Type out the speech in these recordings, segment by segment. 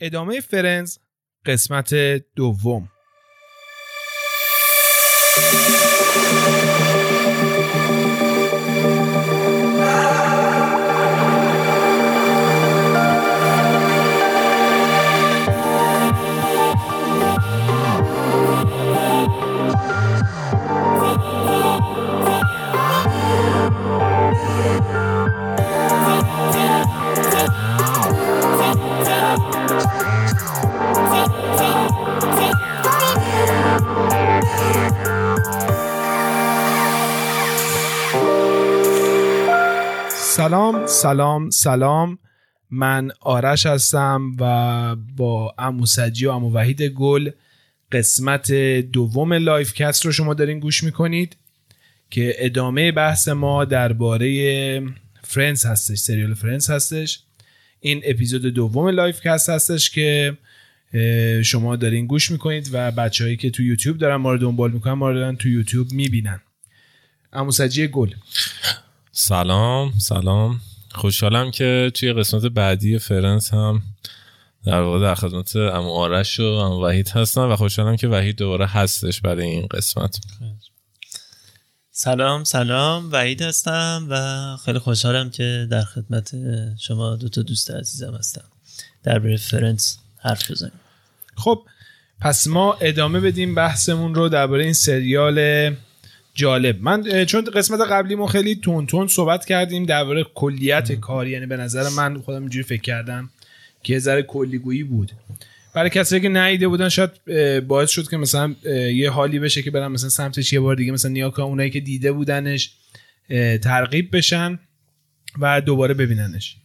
ادامه فرنز قسمت دوم. سلام، من آرش هستم و با عمو سجی و عمو وحید گل قسمت دوم لایف کست رو شما دارین گوش میکنید که ادامه بحث ما درباره فرندز هستش، سریال فرندز هستش. این اپیزود دوم لایف کست هستش که شما دارین گوش میکنید و بچه‌هایی که تو یوتیوب دارن ما رو دنبال میکنن ما رو دارن تو یوتیوب میبینن. عمو سجی گل سلام، خوشحالم که توی قسمت بعدی فرنس هم در واقع در خدمت عمو آرش و عمو وحید هستم و خوشحالم که وحید دوباره هستش برای این قسمت. سلام، وحید هستم و خیلی خوشحالم که در خدمت شما دو تا دوست عزیزم هستم درباره فرنس حرف بزنیم. خب پس ما ادامه بدیم بحثمون رو درباره این سریال جالب. من چون قسمت قبلی ما خیلی تون صحبت کردیم درباره کلیت کار، یعنی به نظر من خودم اینجوری فکر کردم که ذره کلیگویی بود. برای کسایی که ندیده بودن شاید باعث شد که مثلا یه حالی بشه که برن مثلا سمتش یه بار دیگه مثلا نیا کنن، اونایی که دیده بودنش ترغیب بشن و دوباره ببیننش.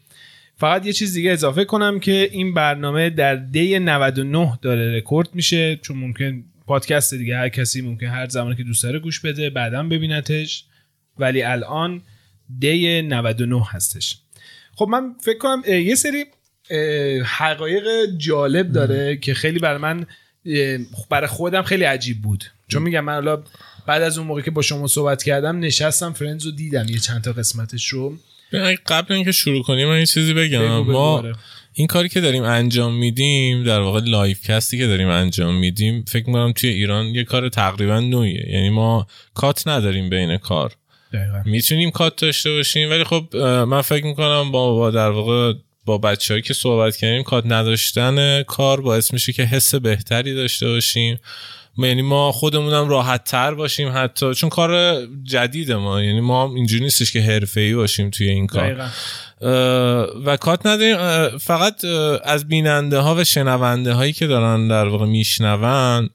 فقط یه چیز دیگه اضافه کنم که این برنامه در دی 99 داره رکورد میشه، چون ممکن پادکست دیگه هر کسی ممکن هر زمانی که دوست داره گوش بده بعداً ببینتش، ولی الان دی 99 هستش. خب من فکر کنم یه سری حقایق جالب داره که خیلی برای خودم خیلی عجیب بود، چون میگم من الان بعد از اون موقع که با شما صحبت کردم نشستم فرندز رو دیدم یه چند تا قسمتش رو. قبل اینکه شروع کنیم من یه چیزی بگم. ما این کاری که داریم انجام میدیم در واقع لایف کستی که داریم انجام میدیم فکر می‌کنم توی ایران یه کار تقریبا نوعیه، یعنی ما کات نداریم بین کار. دقیقاً میتونیم کات داشته باشیم ولی خب من فکر می‌کنم با در واقع با بچه‌ای که صحبت کردیم کات نداشتن کار باعث میشه که حس بهتری داشته باشیم، یعنی ما خودمونم راحت تر باشیم حتی، چون کار جدید ما، یعنی ما اینجوری نیستش که حرفه‌ای باشیم توی این کار. دقیقا. و کات نداریم. فقط از بیننده ها و شنونده هایی که دارن در واقع میشنون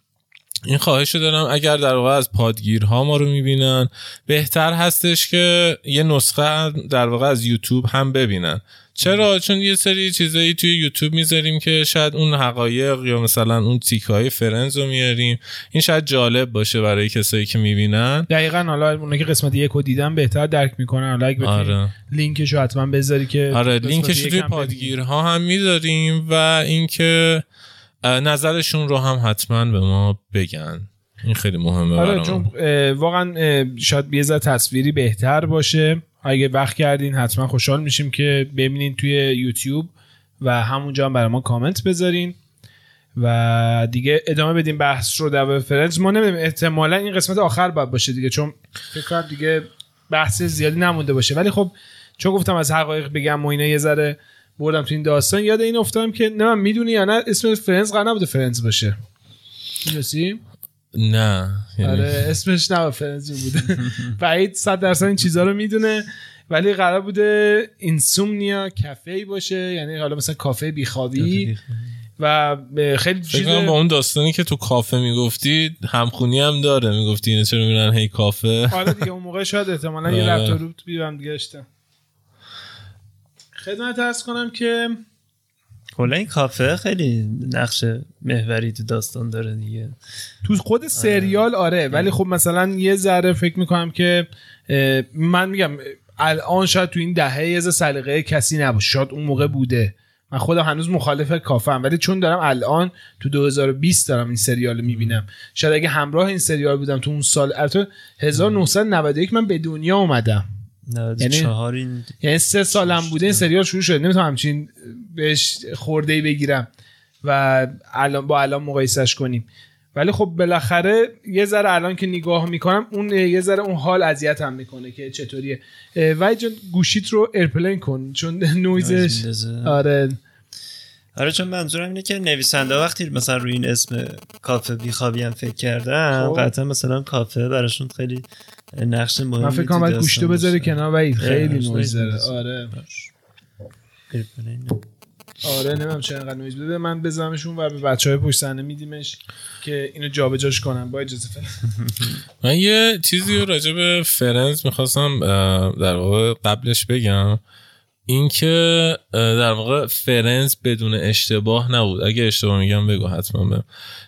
این خواهش رو دارم اگر در واقع از پادگیرها ما رو میبینن بهتر هستش که یه نسخه در واقع از یوتیوب هم ببینن. چرا؟ چون یه سری چیزایی توی یوتیوب میذاریم که شاید اون حقایق یا مثلا اون تیکای فرنز رو میاریم، این شاید جالب باشه برای کسایی که میبینن. دقیقاً حالا اونایی که قسمت یک رو دیدن بهتر درک میکنن. حالا اگه آره. لینکش رو حتما بذاری که آره لینکش توی پادگیرها هم میذاریم و اینکه نظرشون رو هم حتما به ما بگن، این خیلی مهمه. آره چون واقعا شاید یه ذره تصویری بهتر باشه. اگه وقت کردین حتما خوشحال میشیم که ببینین توی یوتیوب و همونجا هم برای ما کامنت بذارین و دیگه ادامه بدیم بحث رو در فرندز. ما نمیدونم احتمالا این قسمت آخر باید باشه دیگه، چون فکر کنم دیگه بحث زیادی نمونده باشه، ولی خب چون گفتم از حقایق بگم و اینا یه ذره بردم تو این داستان یاد این افتادم که نه میدونی یا نه اسم فرندز قرار نبوده فرندز باشه. می‌دونی؟ نه آره اسمش نه فرنزی بوده. بعید 100% این چیزها رو میدونه ولی قرار بوده اینسومنیا کافه باشه، یعنی حالا مثلا کافه بیخوابی و خیلی چیز با اون داستانی که تو کافه میگفتی همخونی هم داره. میگفتی اینا چرا میرن هی کافه. حالا دیگه اون موقع شاید احتمالاً یه رابطه رو بیام دیگه داشتم. خدمت عرض کنم که کلا این کافه خیلی نقش محوری تو داستان داره دیگه تو خود سریال. آره ولی خب مثلا یه ذره فکر میکنم که من میگم الان شاید تو این دهه یه سلیقه کسی نباشه، شاید اون موقع بوده. من خودم هنوز مخالف کافه ام ولی چون دارم الان تو 2020 دارم این سریال رو میبینم، شاید اگه همراه این سریال بودم تو اون سال 1991 من به دنیا اومدم، یعنی 3 سالم بوده این سریال شروع شده، نمیتونم همچین بهش خورده‌ای بگیرم. و الان با الان مقایسش کنیم. ولی خب بالاخره یه ذره الان که نگاه میکنم اون یه ذره اون حال اذیتم میکنه که چطوریه. وای جان گوشیت رو ایرپلین کن چون نویزش. آره چون منظورم اینه که نویسنده وقتی مثلا روی این اسم کافه بیخوابی هم فکر کردن قطعا مثلا کافه براشون خیلی نقش مهمی داشته. من فکر کنم باید گوشتو بذاره کنار و خیلی نویز داره. آره آره نمیدونم چه انقدر نویز بده. من بزنمشون و به بچهای پشت صحنه میدیمش که اینو جابجاش کنم با اجازه فرند. من یه چیزی راجع به فرندز می‌خواستم در واقع قبلش بگم، این که در واقع فرندز بدون اشتباه نبود. اگه اشتباه میگم بگو حتما بهم.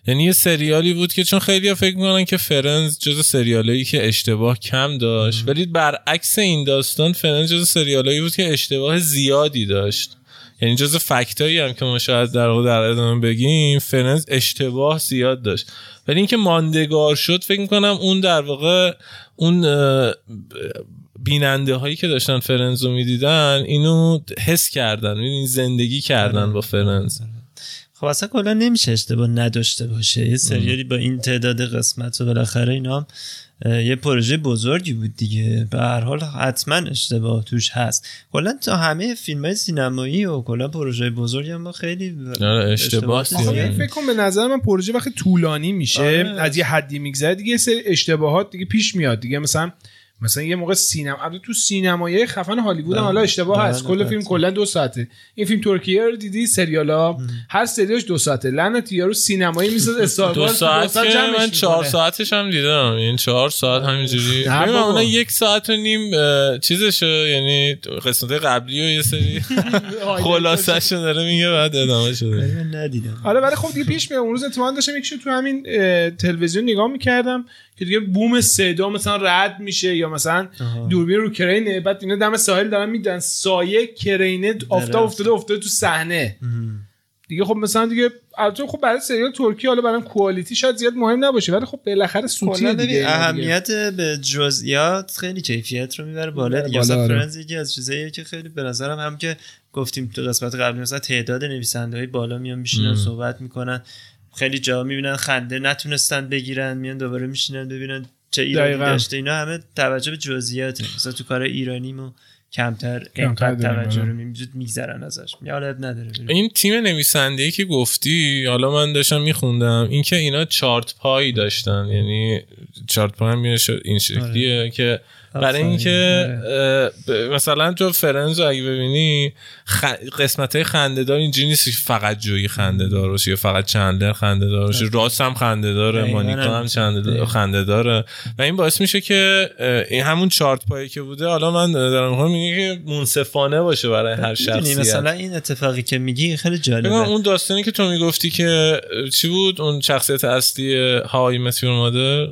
یعنی یه سریالی بود که چون خیلی‌ها فکر می‌کنن که فرندز جزو سریالایی که اشتباه کم داشت، ولی برعکس این داستان فرندز جزو سریالایی بود که اشتباه زیادی داشت. یعنی جزو فکتایی هم که ما شاید در واقع در ادامه بگیم فرندز اشتباه زیاد داشت، ولی اینکه ماندگار شد فکر می‌کنم اون در واقع اون بیننده هایی که داشتن فرندز رو میدیدن اینو حس کردن، این زندگی کردن با فرندز. خب اصلا کلا نمیشه اشتباه نداشته باشه یه سریالی با این تعداد قسمت و بالاخره اینا یه پروژه بزرگی بود دیگه، به هر حال حتما اشتباه توش هست. کلا تا همه فیلم‌های سینمایی و کلا پروژه بزرگی هم خیلی اشتباه سیاره. فکر کنم به نظر من پروژه وقتی طولانی میشه از یه حدی میگذره دیگه سری اشتباهات دیگه پیش میاد دیگه. مثلا یه موقع البته تو سینمای خفن هالیوود هم حالا اشتباه هست، کل فیلم کلا 2 ساعته. این فیلم ترکیه رو دیدی سریالا هر سریالش 2 ساعته، لعنت یارو سینمایی میساز استاربار 2 ساعت جمعش. من 4 ساعتش هم دیدم، این 4 ساعت همینجوری ببین اون 1.5 ساعت چیزشه، یعنی قسمت قبلی و یه سری خلاصه‌اش داره میگه بعد ادامه شده من ندیدم. آره ولی خب دیگه پیش میاد. اون روز اتفاقا داشتم یکیشو تو همین تلویزیون نگاه می‌کردم که دیگه بوم صدا مثلا رد میشه یا مثلا دوربین رو کرینه، بعد اینا دم ساحل دارن میدن سایه کرینه آفتاب افتاده تو صحنه دیگه. خب مثلا دیگه البته خب برای سریال ترکی حالا برام کوالیتی شاید زیاد مهم نباشه، ولی خب بالاخره سوتی دیگه اهمیت به جزئیات خیلی کیفیت رو میبره بالا دیگه. مثلا فرندز یکی از چیزاییه که خیلی به نظرم هم که گفتیم تو قسمت قبلی مثلا تعداد نویسنده‌های بالا میان میشینن صحبت میکنن، خیلی جا میبینن خنده نتونستن بگیرن میان دوباره میشینن ببینن چه ایرانی داشته. اینا همه توجه به جزئیاته. مثلا تو کار ایرانیمو کمتر توجه رو میگذرن ازش، یادت نداره. این تیم نویسنده‌ای که گفتی حالا من داشتم میخوندم اینکه اینا چارت پای داشتن، یعنی چارت پای هم این شکلیه که برای اینکه مثلا تو فرندز رو اگه ببینی قسمت‌های خنده‌دار اینجوری نیست فقط جویی خنده‌دار باشه یا فقط چندلر خنده‌دار باشه، راست هم خنده‌داره، مانیکا هم چندلر خنده‌داره، و این باعث میشه که این همون چارت پایی که بوده حالا من دارم میگم اینه که منصفانه باشه برای هر شخصیت. مثلا این اتفاقی که میگی خیلی جالبه. اون داستانی که تو میگفتی که چی بود اون شخصیت اصلی های متیور مادر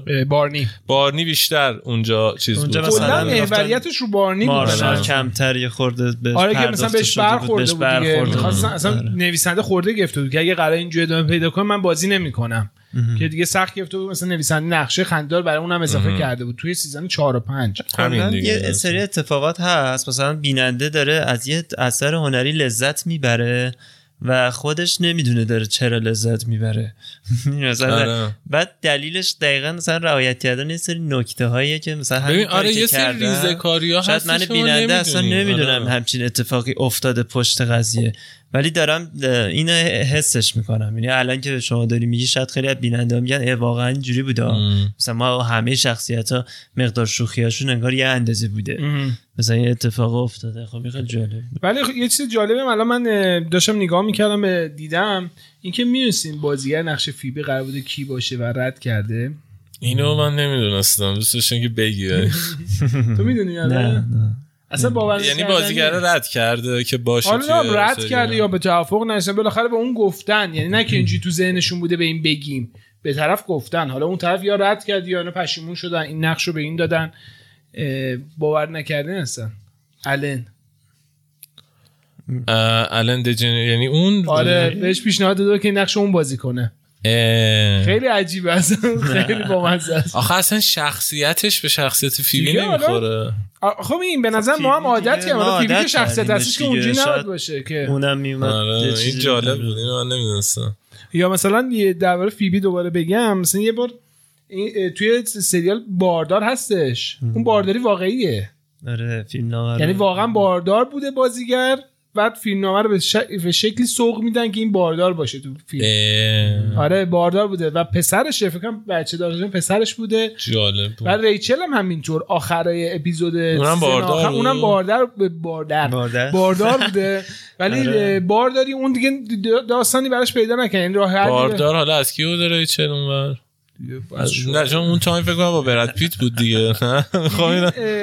بارنی بیشتر اونجا چیز بود. مثلا محوریتش رو بارنی بود کمتر یه خورده بهش. آره که مثلا بهش برخورده بود دیگه. اصلا نویسنده خورده گرفته بود که اگه قراره اینجوری ادامه پیدا کنه من بازی نمی‌کنم که دیگه سخت گرفته بود. مثلا نویسنده نقشه خنده‌دار برای اونم اضافه کرده بود توی سیزن 4 و 5. یه سری اتفاقات هست مثلا بیننده داره از یه اثر هنری لذت میبره و خودش نمیدونه داره چرا لذت میبره. مثلا بعد دلیلش دقیقاً مثلا رعایت کردن یه سری نکته‌هایی که مثلا همین آره یه سری ریزه‌کاری‌ها هست. من بیننده اصلا نمیدونم همچین اتفاقی افتاده پشت قضیه، ولی دارم اینو حسش میکنم. یعنی الان که شما داری میگی شاید خیلی از بیننده ها میگن واقعا اینجوری بوده. مثلا ما همه شخصیت ها مقدار شوخیاشون انگار یه اندازه بوده. مثلا یه اتفاق افتاده. خب خیلی جالب. ولی یه چیز جالبه الان من داشتم نگاه میکردم دیدم اینکه میرسیم بازیگر نقش فیبی قرار بوده کی باشه و رد کرده. اینو من نمیدونستم. دوست داشتم که بگی. تو میدونی نه اصلا باور، یعنی بازیگر رد کرده که باشه حالا رد کرده یا به توافق نرسن بالاخره به اون گفتن، یعنی نه که اینجوری تو ذهنشون بوده به این بگیم، به طرف گفتن حالا اون طرف یا رد کرد یا نه پشیمون شدن این نقش رو به این دادن. باور نکردین اصلا الان یعنی اون آره بهش پیشنهاد داده که نقش اون بازی کنه. خیلی عجیبه اصلا، خیلی بامزه است. آخه اصلا شخصیتش به شخصیت فیبی نمیخوره. خب این به نظر ما هم عادت که ما فیبی شخصیت هستش که اونجوری نباید باشه که اونم میومد. این جالب بود، اینو نمیدونستم. یا مثلا یه درباره فیبی دوباره بگم، مثلا یه بار توی سریال باردار هستش، اون بارداری واقعیه. آره فیلمنامه، یعنی واقعا باردار بوده بازیگر، بعد فیلمنامه رو به شکلی سوق میدن که این باردار باشه تو فیلم. آره باردار بوده و پسرش، فکر کنم بچه دارشون پسرش بوده. جالب بود. و ریچل هم همینطور آخرای اپیزود اونم باردار، اونم باردار بوده ولی بارداری اون دیگه داستانی براش پیدا نکنه. باردار حالا از کی بوده ریچل اونور؟ نه چون اون تایم فکر کنم با براد پیت بود دیگه.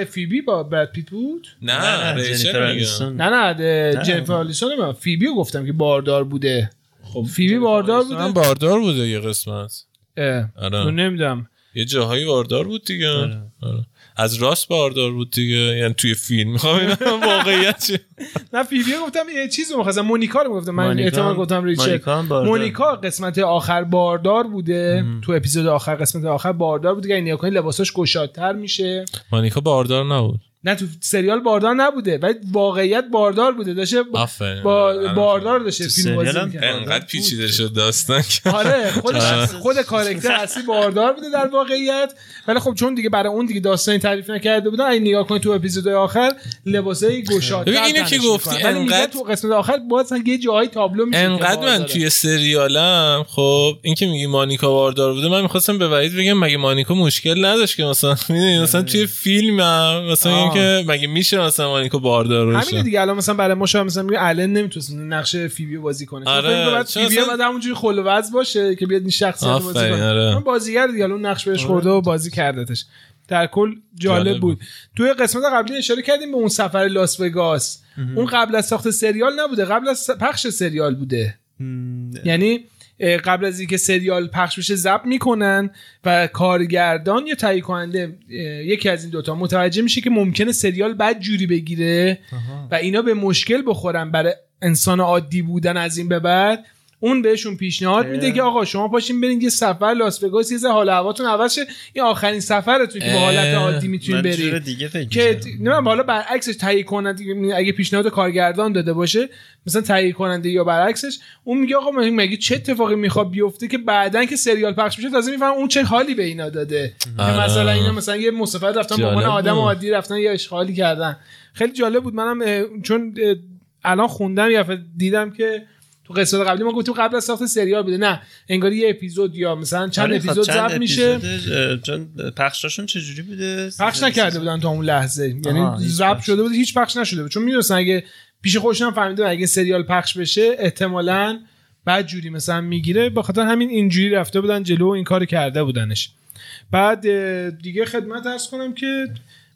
فیبی با براد پیت بود؟ نه ریچل میگم. نه جنیفر آلیسون. من فیبی رو گفتم که باردار بوده. خب فیبی باردار بوده. من باردار بوده یه قسمت. من نمیدونم. یه جاهایی باردار بود دیگه. آره. از راست باردار بود دیگه، یعنی توی فیلم. میخوام ببینم واقعیت چیه. نه فیبی گفتم یه چیزی می‌خواستم، مونیکا رو گفتم. من احتمال گفتم ریچل. مونیکا قسمت آخر باردار بوده. تو اپیزود آخر قسمت آخر باردار بود دیگه. این نیاکن لباساش گشادتر میشه. مونیکا باردار نبود. نه تو سریال باردار نبوده ولی واقعیت باردار بوده، داشته با باردار داشته فیلم بازی می‌کرد. انقدر پیچیده شد داستان که آره خود کاراکتر اصلی باردار بوده در واقعیت، ولی خب چون دیگه برای اون دیگه داستانی تعریف نکرده بودن، این نگاه کن تو اپیزودهای آخر لباسای گشادتر. اینو که گفتی انقدر تو قسمت آخر باز یه جایی تابلو میشه. انقدر من توی سریالم، خب این که میگی مانیکا باردار بوده، من می‌خواستم به وحید بگم مگه مانیکا مشکل نداشت که مثلا می‌دونی مثلا توی فیلمم مثلا که مگه میشه مثلا مانیکا باردار بشه. همین دیگه الان مثلا برای ما شما مثلا میگه الان نمیتونه نقش فیبی بازی کنه. آره بعد فیبی بعد همونجوری خلووز باشه که بیاد این شخصیت بازی کنه. آره. بازیگر دیگه الان نقش بهش خورده و بازی کردتش. در کل جالب بود. توی قسمت قبلی اشاره کردیم به اون سفر لاس وگاس. اون قبل از ساخت سریال نبوده، قبل از پخش سریال بوده. یعنی قبل از اینکه سریال پخش بشه ضبط میکنن و کارگردان یا تهیه کننده یکی از این دوتا متوجه میشه که ممکنه سریال بد جوری بگیره و اینا به مشکل بخورن برای انسان عادی بودن. از این به بعد اون بهشون پیشنهاد میده که آقا شما پاشین برین یه سفر لاس وگاس، یه ذره حال هواتون عوض شه، این آخرین سفرتون که با حالت عادی میتونین برید. که نه حالا برعکسش تهیه کننده اگه پیشنهاد کارگردان داده باشه مثلا تهیه کننده یا برعکسش، اون میگه آقا مگه چه اتفاقی میخواد بیفته که بعدن که سریال پخش میشه تازه میفهمن اون چه حالی به اینا داده. مثلا اینا مثلا یه مسافر رفتن به عنوان آدم عادی رفتن یا اشغالی کردن. خیلی جالب بود. منم چون الان خوندم یا دیدم که قسمت قبلی ما گفتیم قبل از ساخت سریال بوده، نه انگار یه اپیزود یا مثلا چند اپیزود ضبط میشه. چون پخشاشون چجوری بوده؟ پخش نکرده بودن تا اون لحظه، یعنی ضبط شده بود هیچ پخش نشده بود، چون میدونستن اگه پیش خودشون فهمیدن اگه سریال پخش بشه احتمالاً بعد جوری مثلا میگیره، به خاطر همین اینجوری رفته بودن جلو و این کارو کرده بودنش. بعد دیگه خدمت عرض کنم که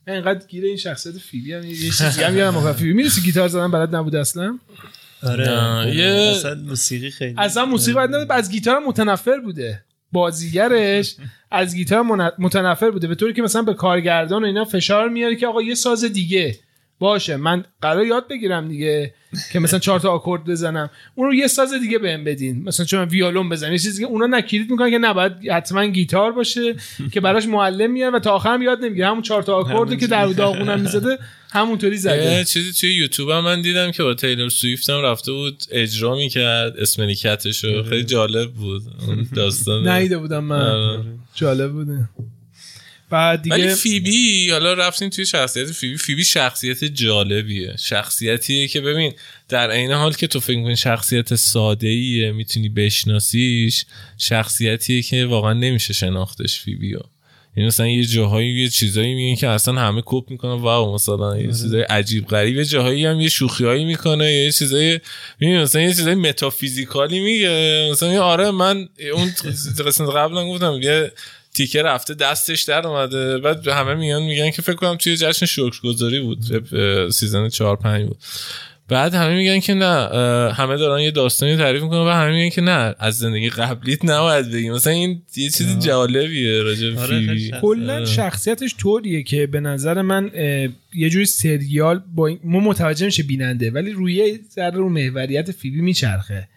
انقدر گیره این شخصیت فیبی هم یه چیزی هم یادم فیبی میرسه گیتار زدن بلد نبوده اصلا. آره اصلا موسیقی خیلی اصلا موسیقی بعد از گیتار متنفر بوده بازیگرش، از گیتار متنفر بوده، به طوری که مثلا به کارگردان و اینا فشار میاره که آقا یه ساز دیگه باشه، من قرار یاد بگیرم دیگه که مثلا 4 تا آکورد بزنم، اون رو یه ساز دیگه بهم بدین، مثلا چون من ویولون بزنم یه چیزی که اونا نکیرید میکنن که نباید حتما گیتار باشه که براش معلم میاد و تا آخرم یاد نمیگیره، همون 4 تا آکوردی که در داغونم میزده همونطوری زده. چیزی توی یوتیوب هم من دیدم که با تیلور سویفت هم رفته بود اجرا میکرد اسمنیکتشو، خیلی جالب بود داستان. نیده بودم من، جالب بود. ولی فیبی، حالا رفتیم توی شخصیت فیبی. فیبی شخصیت جالبیه، شخصیتیه که ببین در عین حال که تو فکر می‌کنی شخصیت ساده‌ایه میتونی بشناسیش، شخصیتیه که واقعا نمیشه شناختش فیبیو. یعنی مثلا یه جاهایی یه چیزایی میگن که اصلا همه کپ میکنن، واو مثلا یه چیزای عجیب غریب، جاهایی هم یه شوخیایی میکنه، یه چیزای میگن مثلا یه چیزای متافیزیکالی میگه، مثلا آره من اون قسمت قبلا گفتم یه تیکه رفته دستش در اومده، بعد همه میان میگن که فکر کنم توی جشن شکرگزاری بود سیزن 4-5 بود، بعد همه میگن که نه همه دارن یه داستانی تعریف میکنن و همه میگن که نه از زندگی قبلیت نباید بگیم، مثلا این یه چیز جالبیه راجع به فیبی. کلا شخصیتش طوریه که به نظر من یه جوری سریال ما متوجه میشه بیننده، ولی روی ذره رو محوریت فیبی میچرخه.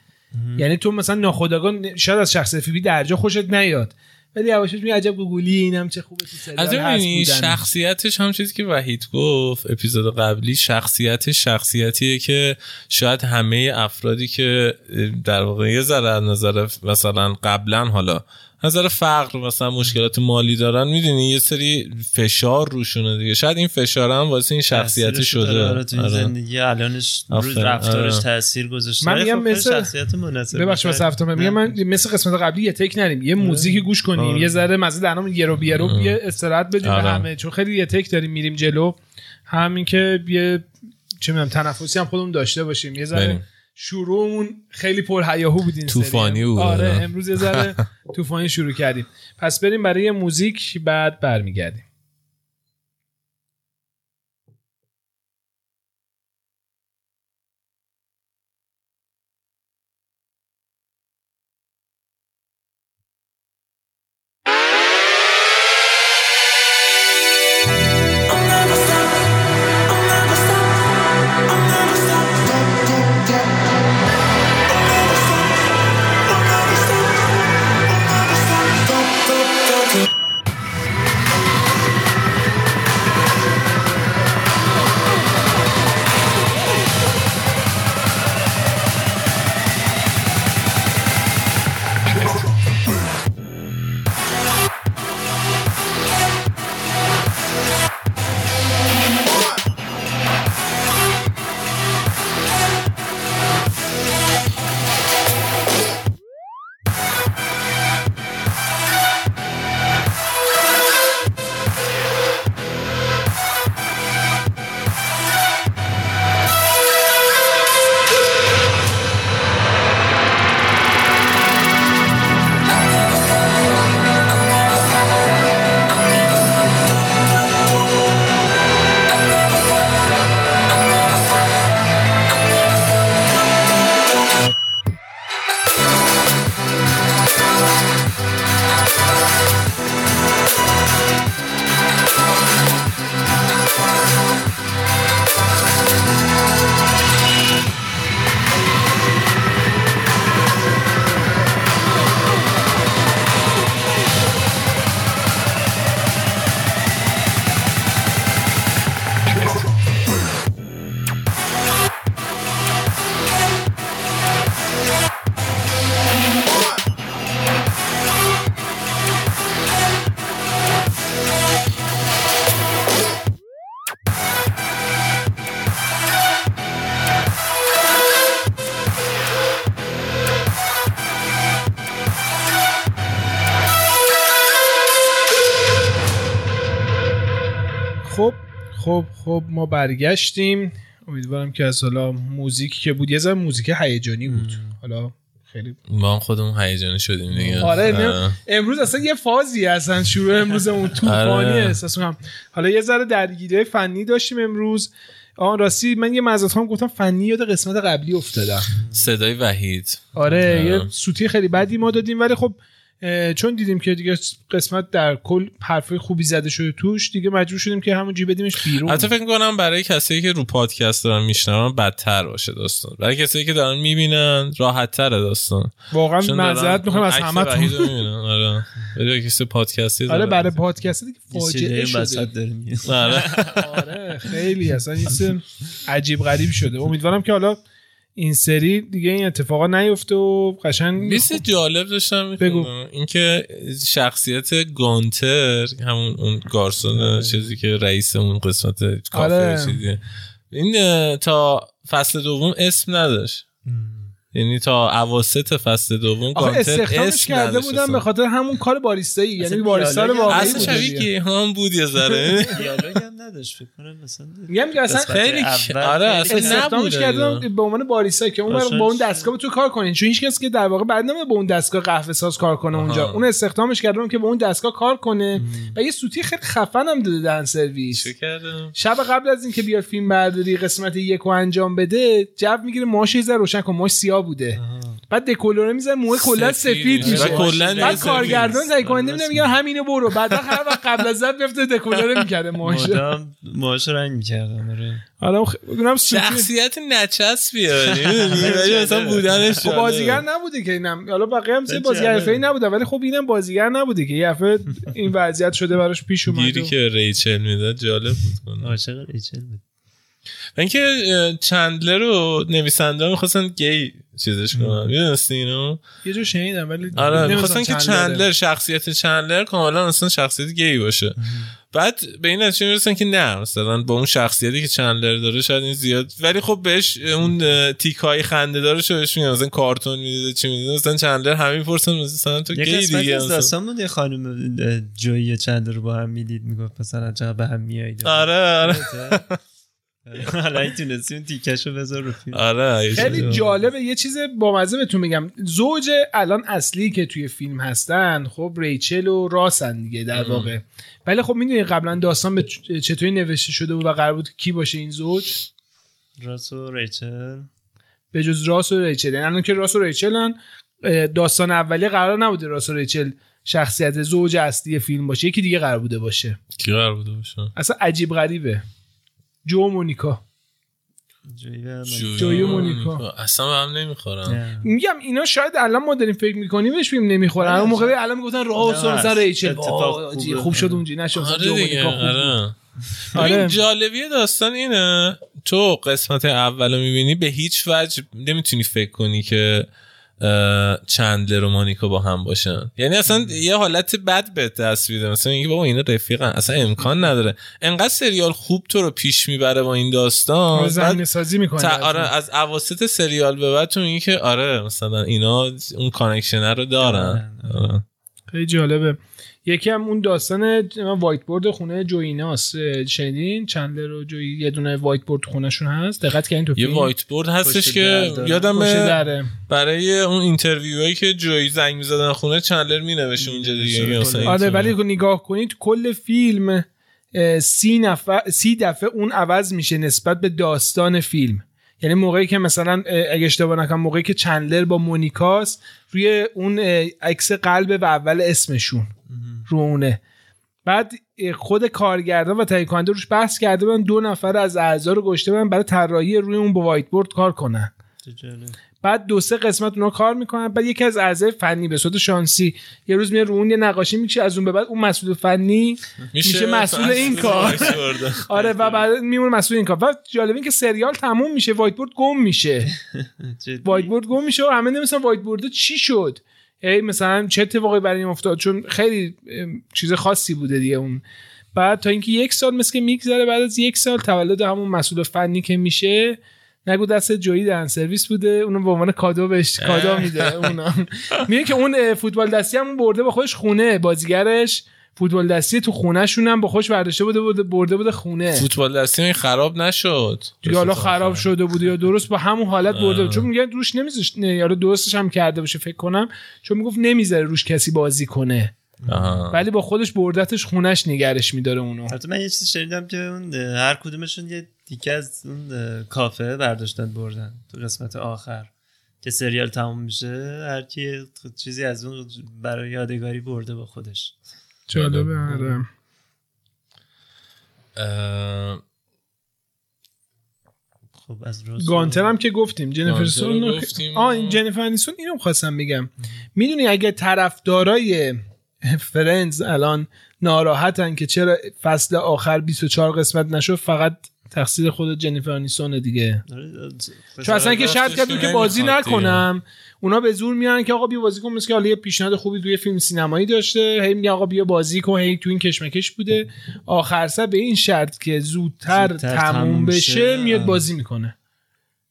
یعنی تو مثلا ناخودآگاه شاید از شخص فیبی درجا خوشت نیاد ولی یواش یواش می عجب گوگلی اینم چه خوبه تو سریال هست بودن. یعنی شخصیتش هم چیزی که وحید گفت اپیزود قبلی، شخصیتش شخصیتیه که شاید همه افرادی که در واقع یه ذره از نظر مثلا قبلا حالا نظر فقر مثلا مشکلات مالی دارن میدونی یه سری فشار روشونه دیگه، شاید این فشار هم واسه این شخصیت شده تو این زندگی الانش رو رفتارش تاثیر گذاشته. من میگم مثل شخصیت مناسب ببخشید واسه هفتم میگم من مثل قسمت قبلی یه تک نریم، یه موزیک گوش کنیم، یه ذره مزه درام یه رو یه استراحت بدیم همه، چون خیلی یه تک داریم میریم جلو، همین که یه چه میگم تنفسی هم خودمون داشته باشیم. یه ذره شروعمون خیلی پر هیاهو بود، این طوفانی بود. آره امروز یه ذره طوفانی شروع کردیم. پس بریم برای موزیک، بعد برمیگردیم. خب ما برگشتیم. امیدوارم که از حالا موزیکی که بود یه ذره موزیک هیجانی بود. حالا خیلی ما هم خودمون هیجانی شدیم دیگه. آره امروز اصلا یه فازی اصلا شروع امروزمون طوفانیه احساس می‌کنم. حالا یه ذره درگیری فنی داشتیم امروز. آن راستی من یه معذرت خواهم گفتم فنی یاد قسمت قبلی افتادم. صدای وحید. آره یه سوتی خیلی بدی ما دادیم ولی خب چون دیدیم که دیگه قسمت در کل حرفای خوبی زده شده توش دیگه مجبور شدیم که همون جی بدیمش بیرون. حتی فکر کنم برای کسایی که رو پادکست دارن میشنون بدتر باشه داستان، برای کسایی که دارن میبینن راحت تره داستان. واقعا معذرت میخوام از همتون میبینن. آره برای کسی پادکستی داره. آره برای پادکست دیگه فاجعه شده. آره خیلی اصلا این عجیب غریب شده. امیدوارم که حالا این سری دیگه این اتفاقا نیفته و قشنگ بسیار جالب داشتم می‌خوندم اینکه شخصیت گانتر همون اون گارسون چیزی که رئیسمون قسمت کافه چیزیه این تا فصل دوم اسم نداشت. یعنی تا اواسط فصل دوم گانتر استخدامش کرده بودن به خاطر همون کار باریستایی، یعنی باریستا واقعی بود. شبیه گیهان بود یه ذره دیالوگ هم نداشت فکر کنم مثلا میگم که اصلا خیلی آره اصلا استخدامش کردن به عنوان باریستا که اون با اون دستگاه تو کار کنین، چون هیچ کسی که در واقع بعد نمیاد با اون دستگاه قهوه ساز کار کنه اونجا، اون استخدامش کردن که با اون دستگاه کار کنه و یه سوتی خیلی خفنم داده دن سرویس. شب قبل از اینکه بیاد فیلم برداری قسمت 1 رو انجام بده جو میگیره ماش یه ذره روشن کنه، ماش سیاه بوده بعد دکلوره میزنه موه کلا سفید میشه، بعد کارگردان تایید کننده میگه همینو برو، بعد هر وقت قبل از ضبط میفته دکلوره میکنه موهاشو. منم موهاشو رنگ می‌کردم. آره حالا می‌دونم شخصیت نچس بیاری ولی اصلا بودنش خب بازیگر نبوده که اینم، حالا بقیه هم سه بازیگر حرفه‌ای نبودن ولی خب اینم بازیگر نبوده که یه دفعه این وضعیت شده براش پیش اومد. گیری که ریچل میداد جالب بود، کنه عاشق ریچل بود. اینکه چندلر رو نویسنده‌ها می‌خواستن گی چیزش کنن، می‌دونستی اینو؟ یه جور شنیدم ولی آره می‌خواستن که چندلر، شخصیت چندلر کاملا اصلا شخصیت گی باشه. بعد به این نتیجه میرسن که نه، مثلا با اون شخصیتی که چندلر داره شاید این زیاد، ولی خب بهش اون تیکای خنده‌دارش بهش میگن، مثلا کارتون میدیده چی میدیده، مثلا چندلر همین پرسن مثلا تو گی دیگه. یک قسمتی از داستان بود یه خانم جویی چندلر رو با هم میدید میگفت مثلا چقدر به هم میایید. آره حالا این تونستیم تیکشو بذار رو فیلم. آره خیلی جالبه. یه چیز بامزه بهتون میگم، زوج الان اصلی که توی فیلم هستن خب ریچل و راسن دیگه در واقع، ولی خب میدونی قبلا داستان به چطوری نوشته شده بود و قرار بود کی باشه این زوج؟ راس و ریچل، به جز راس و ریچل. الان که راس و ریچلن، داستان اولیه قرار نبوده راس و ریچل شخصیت زوج اصلی فیلم باشه، یکی دیگه قرار بوده باشه. کی قرار بوده باشه؟ اصلا عجیب غریبه. جو مونیکا، جوی مونیکا اصلا هم نمیخورم. میگم اینا شاید الان ما داریم فکر میکنیم بهش بیم نمیخورن، اون موقع الان میگفتن راه سر ریچل خوب شد اونجوری نشد. آره جو مونیکا خوب. آره جالبیه داستان اینه تو قسمت اولو میبینی به هیچ وجه نمیتونی فکر کنی که چندلر و مونیکا با هم باشن، یعنی اصلا یه حالت بد به تصویر میاد، مثلا اینکه بابا اینا رفیقن، اصلا امکان نداره. انقدر سریال خوب تو رو پیش میبره با این داستان، زمینه سازی میکنه. آره از اواسط سریال به بعد تو میگی که آره مثلا اینا اون کانکشن رو دارن. خیلی جالبه. یکی هم اون داستان وایت بورد خونه جویناست، شنیدین؟ چندلر و جوی یه دونه وایت بورد خونهشون هست، دقت کردین تو فیلم؟ یه وایت بورد هستش که یادمه برای اون اینترویوهایی که جوی زنگ می‌زدن خونه چندلر مینوشه اونجا دیگه. آره ولی نگاه کنید کل فیلم 30 دفعه اون عوض میشه نسبت به داستان فیلم. یعنی موقعی که مثلا اگه اشتباه نکنم موقعی که چندلر با مونیکاست روی اون عکس قلب و اول اسمشون رونه، بعد خود کارگردان و تهیه کننده روش بحث کرده بودن 2 نفر از اعضا رو گشته بودن برای طراحی روی اون با وایت بورد کار کنن. بعد 2-3 قسمت اونا کار میکنن، بعد یکی از اعضای فنی به صورت شانسی یه روز میره رو اون یه نقاشی میکشه، از اون به بعد اون مسئول فنی میشه مسئول این کار. آره و بعد میمونه مسئول این کار. و جالب این که سریال تموم میشه وایت بورد گم میشه. وایت بورد گم میشه و همه نمی‌دونن وایت بورد چی شد، ای مثلا چه اتفاقی برای این افتاد، چون خیلی چیز خاصی بوده دیگه اون. بعد تا اینکه 1 سال مثل میگذره، بعد از 1 سال تولد همون مسئول فنی که میشه، نگو دست جویی دهن سرویس بوده، اونم به عنوان کادو بهش کادو میده. اونم میگه که اون فوتبال دستی همون برده با خودش خونه، بازیگرش فوتبال دستی تو خونه‌شون هم با خودش برداشته بوده برده بوده خونه. فوتبال دستی خراب نشد دیگه، حالا خراب شده بوده یا درست با همون حالت برده بود، چون میگن روش نمیذاشت، یارو درستش هم کرده باشه فکر کنم، چون میگفت نمیذاره روش کسی بازی کنه. ولی با خودش بردتش خونه‌ش نگرش می‌داره اونو. البته من یه چیزی شنیدم که اون هر کدومشون یه دیگه از اون کافه برداشتن بردن تو قسمت آخر که سریال تموم میشه، هر کی چیزی از اون برای یادگاری برده با خودش. جالبه. آره خب از گانتر هم که گفتیم، جنیفر انیستون اینو خواستم بگم. میدونی اگه طرفدارای فرندز الان ناراحتن که چرا فصل آخر 24 قسمت نشد، فقط تقصیر خود جنیفر آنیستون دیگه، چون اصلا که شرط کردن که بازی نکنم، اونا به زور میارن که آقا بیا بازی کن، مثل که حالا یه پیشنهاد خوبی توی فیلم سینمایی داشته، هی میگه آقا بیا بازی کن، هی تو این کشمکش بوده، آخر سر به این شرط که زودتر تموم بشه میاد بازی میکنه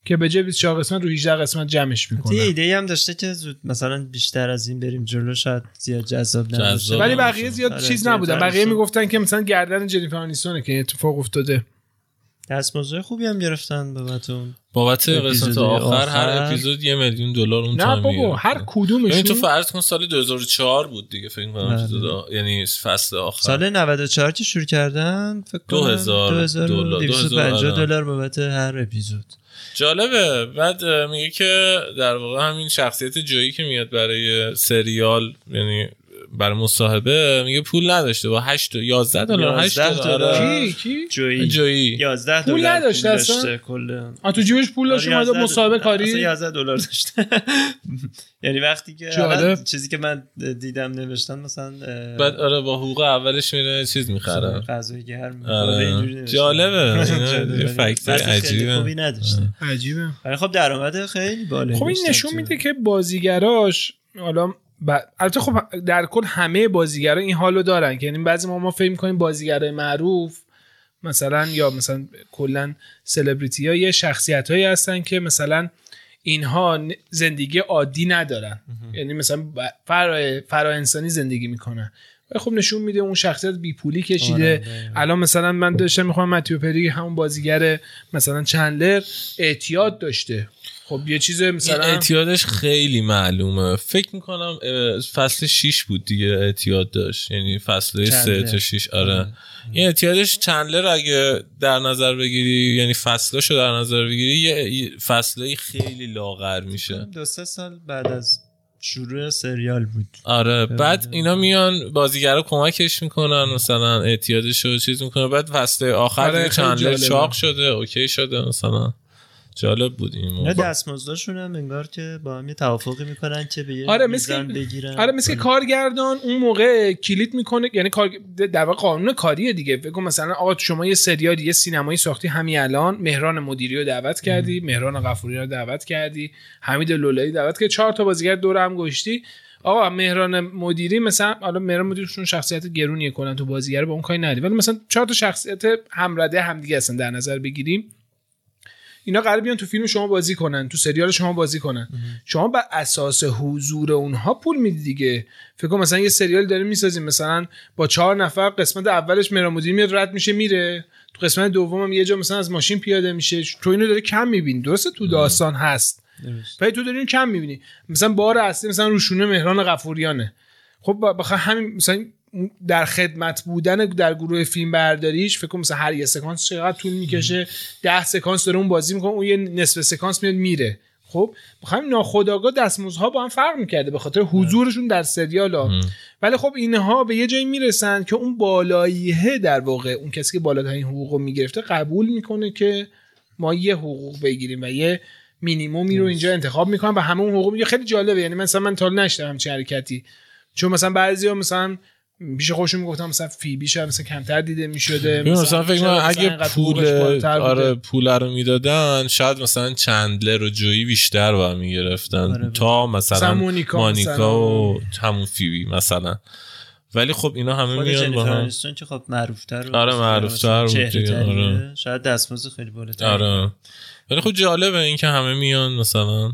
که به جای 24 قسمت رو 18 قسمت جمعش میکنه. یه ایده هم داشته که زود مثلا بیشتر از این بریم جلو، شاید زیاد جذاب نباشه، ولی بقیه زیاد چیز نبودن. بقیه میگفتن که مثلا گردن جنیفر آنیستون که اتفاق افتاده. دستمزد خوبی هم گرفتن بابت قسمت آخر. هر اپیزود $1,000,000 اون تایمی. نه بابا هر کدومشون، یعنی تو فرض کن سال 2004 بود دیگه فکر کنم، یعنی فصل آخر سال 94 که شروع کردن فکر کنم $2,250 بابت هر اپیزود. جالبه. بعد میگه که در واقع همین شخصیت جویی که میاد برای سریال، یعنی برای مصاحبه میگه پول نداشته با 8 دلار 11 دلار 8 دلار کی جویی 11 دلار پول نداشته کلا. آ تو جیبش پول داشت اومد مصاحبه کاری 11 دلار داشته. یعنی وقتی که چیزی که من دیدم نوشتن مثلا بعد آره با حقوق اولش میره چیز میخره غذای گرم اینجوری جالبه. فکت عجیبه خوبی نداشته عجیبه. خب درآمد خیلی بالا. خب این نشون میده که بازیگراش حالا البته خب در کل همه بازیگرا این حالو دارن که یعنی بعضی ما فکر می‌کنیم بازیگرای معروف مثلا یا مثلا کلا سلبریتی‌ها یه شخصیتایی هستن که مثلا اینها زندگی عادی ندارن یعنی مثلا فرا انسانی زندگی میکنن. خب نشون میده اون شخصیت بیپولی کشیده. الان مثلا من داشتم می‌خوام متیو پری همون بازیگر مثلا چندلر اعتیاد داشته. خب یه چیز مثلا اعتیادش خیلی معلومه. فکر میکنم فصل 6 بود دیگه اعتیاد داشت یعنی فصل 3 تا 6 آره. این اعتیادش چندلر اگه در نظر بگیری یعنی فصلاشو در نظر بگیری یه فصلای خیلی لاغر میشه. 2-3 سال بعد از شروع سریال بود آره. بعد اینا میان بازیگرا کمکش میکنن مثلا اعتیادشو چیز میکنه. بعد فصل آخر چندلر چاق شده اوکی شده مثلا جالب بود. اینا دستمزدشون هم انگار که با هم یه توافقی میکنن که به یه آره میزان بگیرن. آره مثل کارگردان اون موقع کلیت میکنه یعنی کار در واقع قانون کاریه دیگه. بگو مثلا آقا شما یه سریال یه سینمایی ساختی همین الان مهران مدیری رو دعوت کردی مهران غفوری رو دعوت کردی حمید لولایی دعوت کردی 4 تا بازیگر دور هم گشتی. آقا مهران مدیری مثلا حالا مهران مدیریشون شخصیت گرونیه کلا تو بازیگر با اون کاری نداری ولی مثلا 4 تا شخصیت همرده همدیگه هستن در نظر بگیریم اینا قراره بیان تو فیلم شما بازی کنن تو سریال شما بازی کنن شما بر اساس حضور اونها پول میدی دیگه. فکر کن مثلا یه سریال داریم میسازیم مثلا با 4 نفر قسمت اولش مرامودی میاد رد میشه میره تو قسمت دومم یه جا مثلا از ماشین پیاده میشه تو اینو داره کم میبینی درسته تو داستان هست ولی تو داری کم میبینی. مثلا بار اصلی مثلا روشونه مهران غفوریانه. خب بخاطر همین مثلا در خدمت بودن در گروه فیلم برداریش فکر کنم مثلا هر یه سکانس چقدر طول میکشه 10 سکانس داره اون بازی میکنه اون یه نصف سکانس میاد میره. خب بخوایم ناخودآگاه دستمزدها با هم فرق میکرده به خاطر حضورشون در سریالا. ولی خب اینها به یه جایی میرسن که اون بالاییه در واقع اون کسی که بالاترین حقوقو میگرفته قبول میکنه که ما یه حقوق بگیریم و یه مینیمومی رو اینجا انتخاب میکنن و همه اون حقوق. خیلی جالبه یعنی مثلا من تا نشدم همچین حرکتی چون مثلا بعضیا مثلا بیش خوشم میگفتم مثلا فیبی شاید مثلا کمتر دیده میشده مثلا فکر کنم اگه پول آره پول رو میدادن شاید مثلا چندلر و جویی بیشتر با هم میگرفتن آره تا مثلا مونیکا و همون فیبی مثلا. ولی خب اینا همه میان با هم که خب معروف‌تر آره معروف‌تر بود آره شاید دستمزد خیلی بالاتر آره. ولی خب جالبه این که همه میان مثلا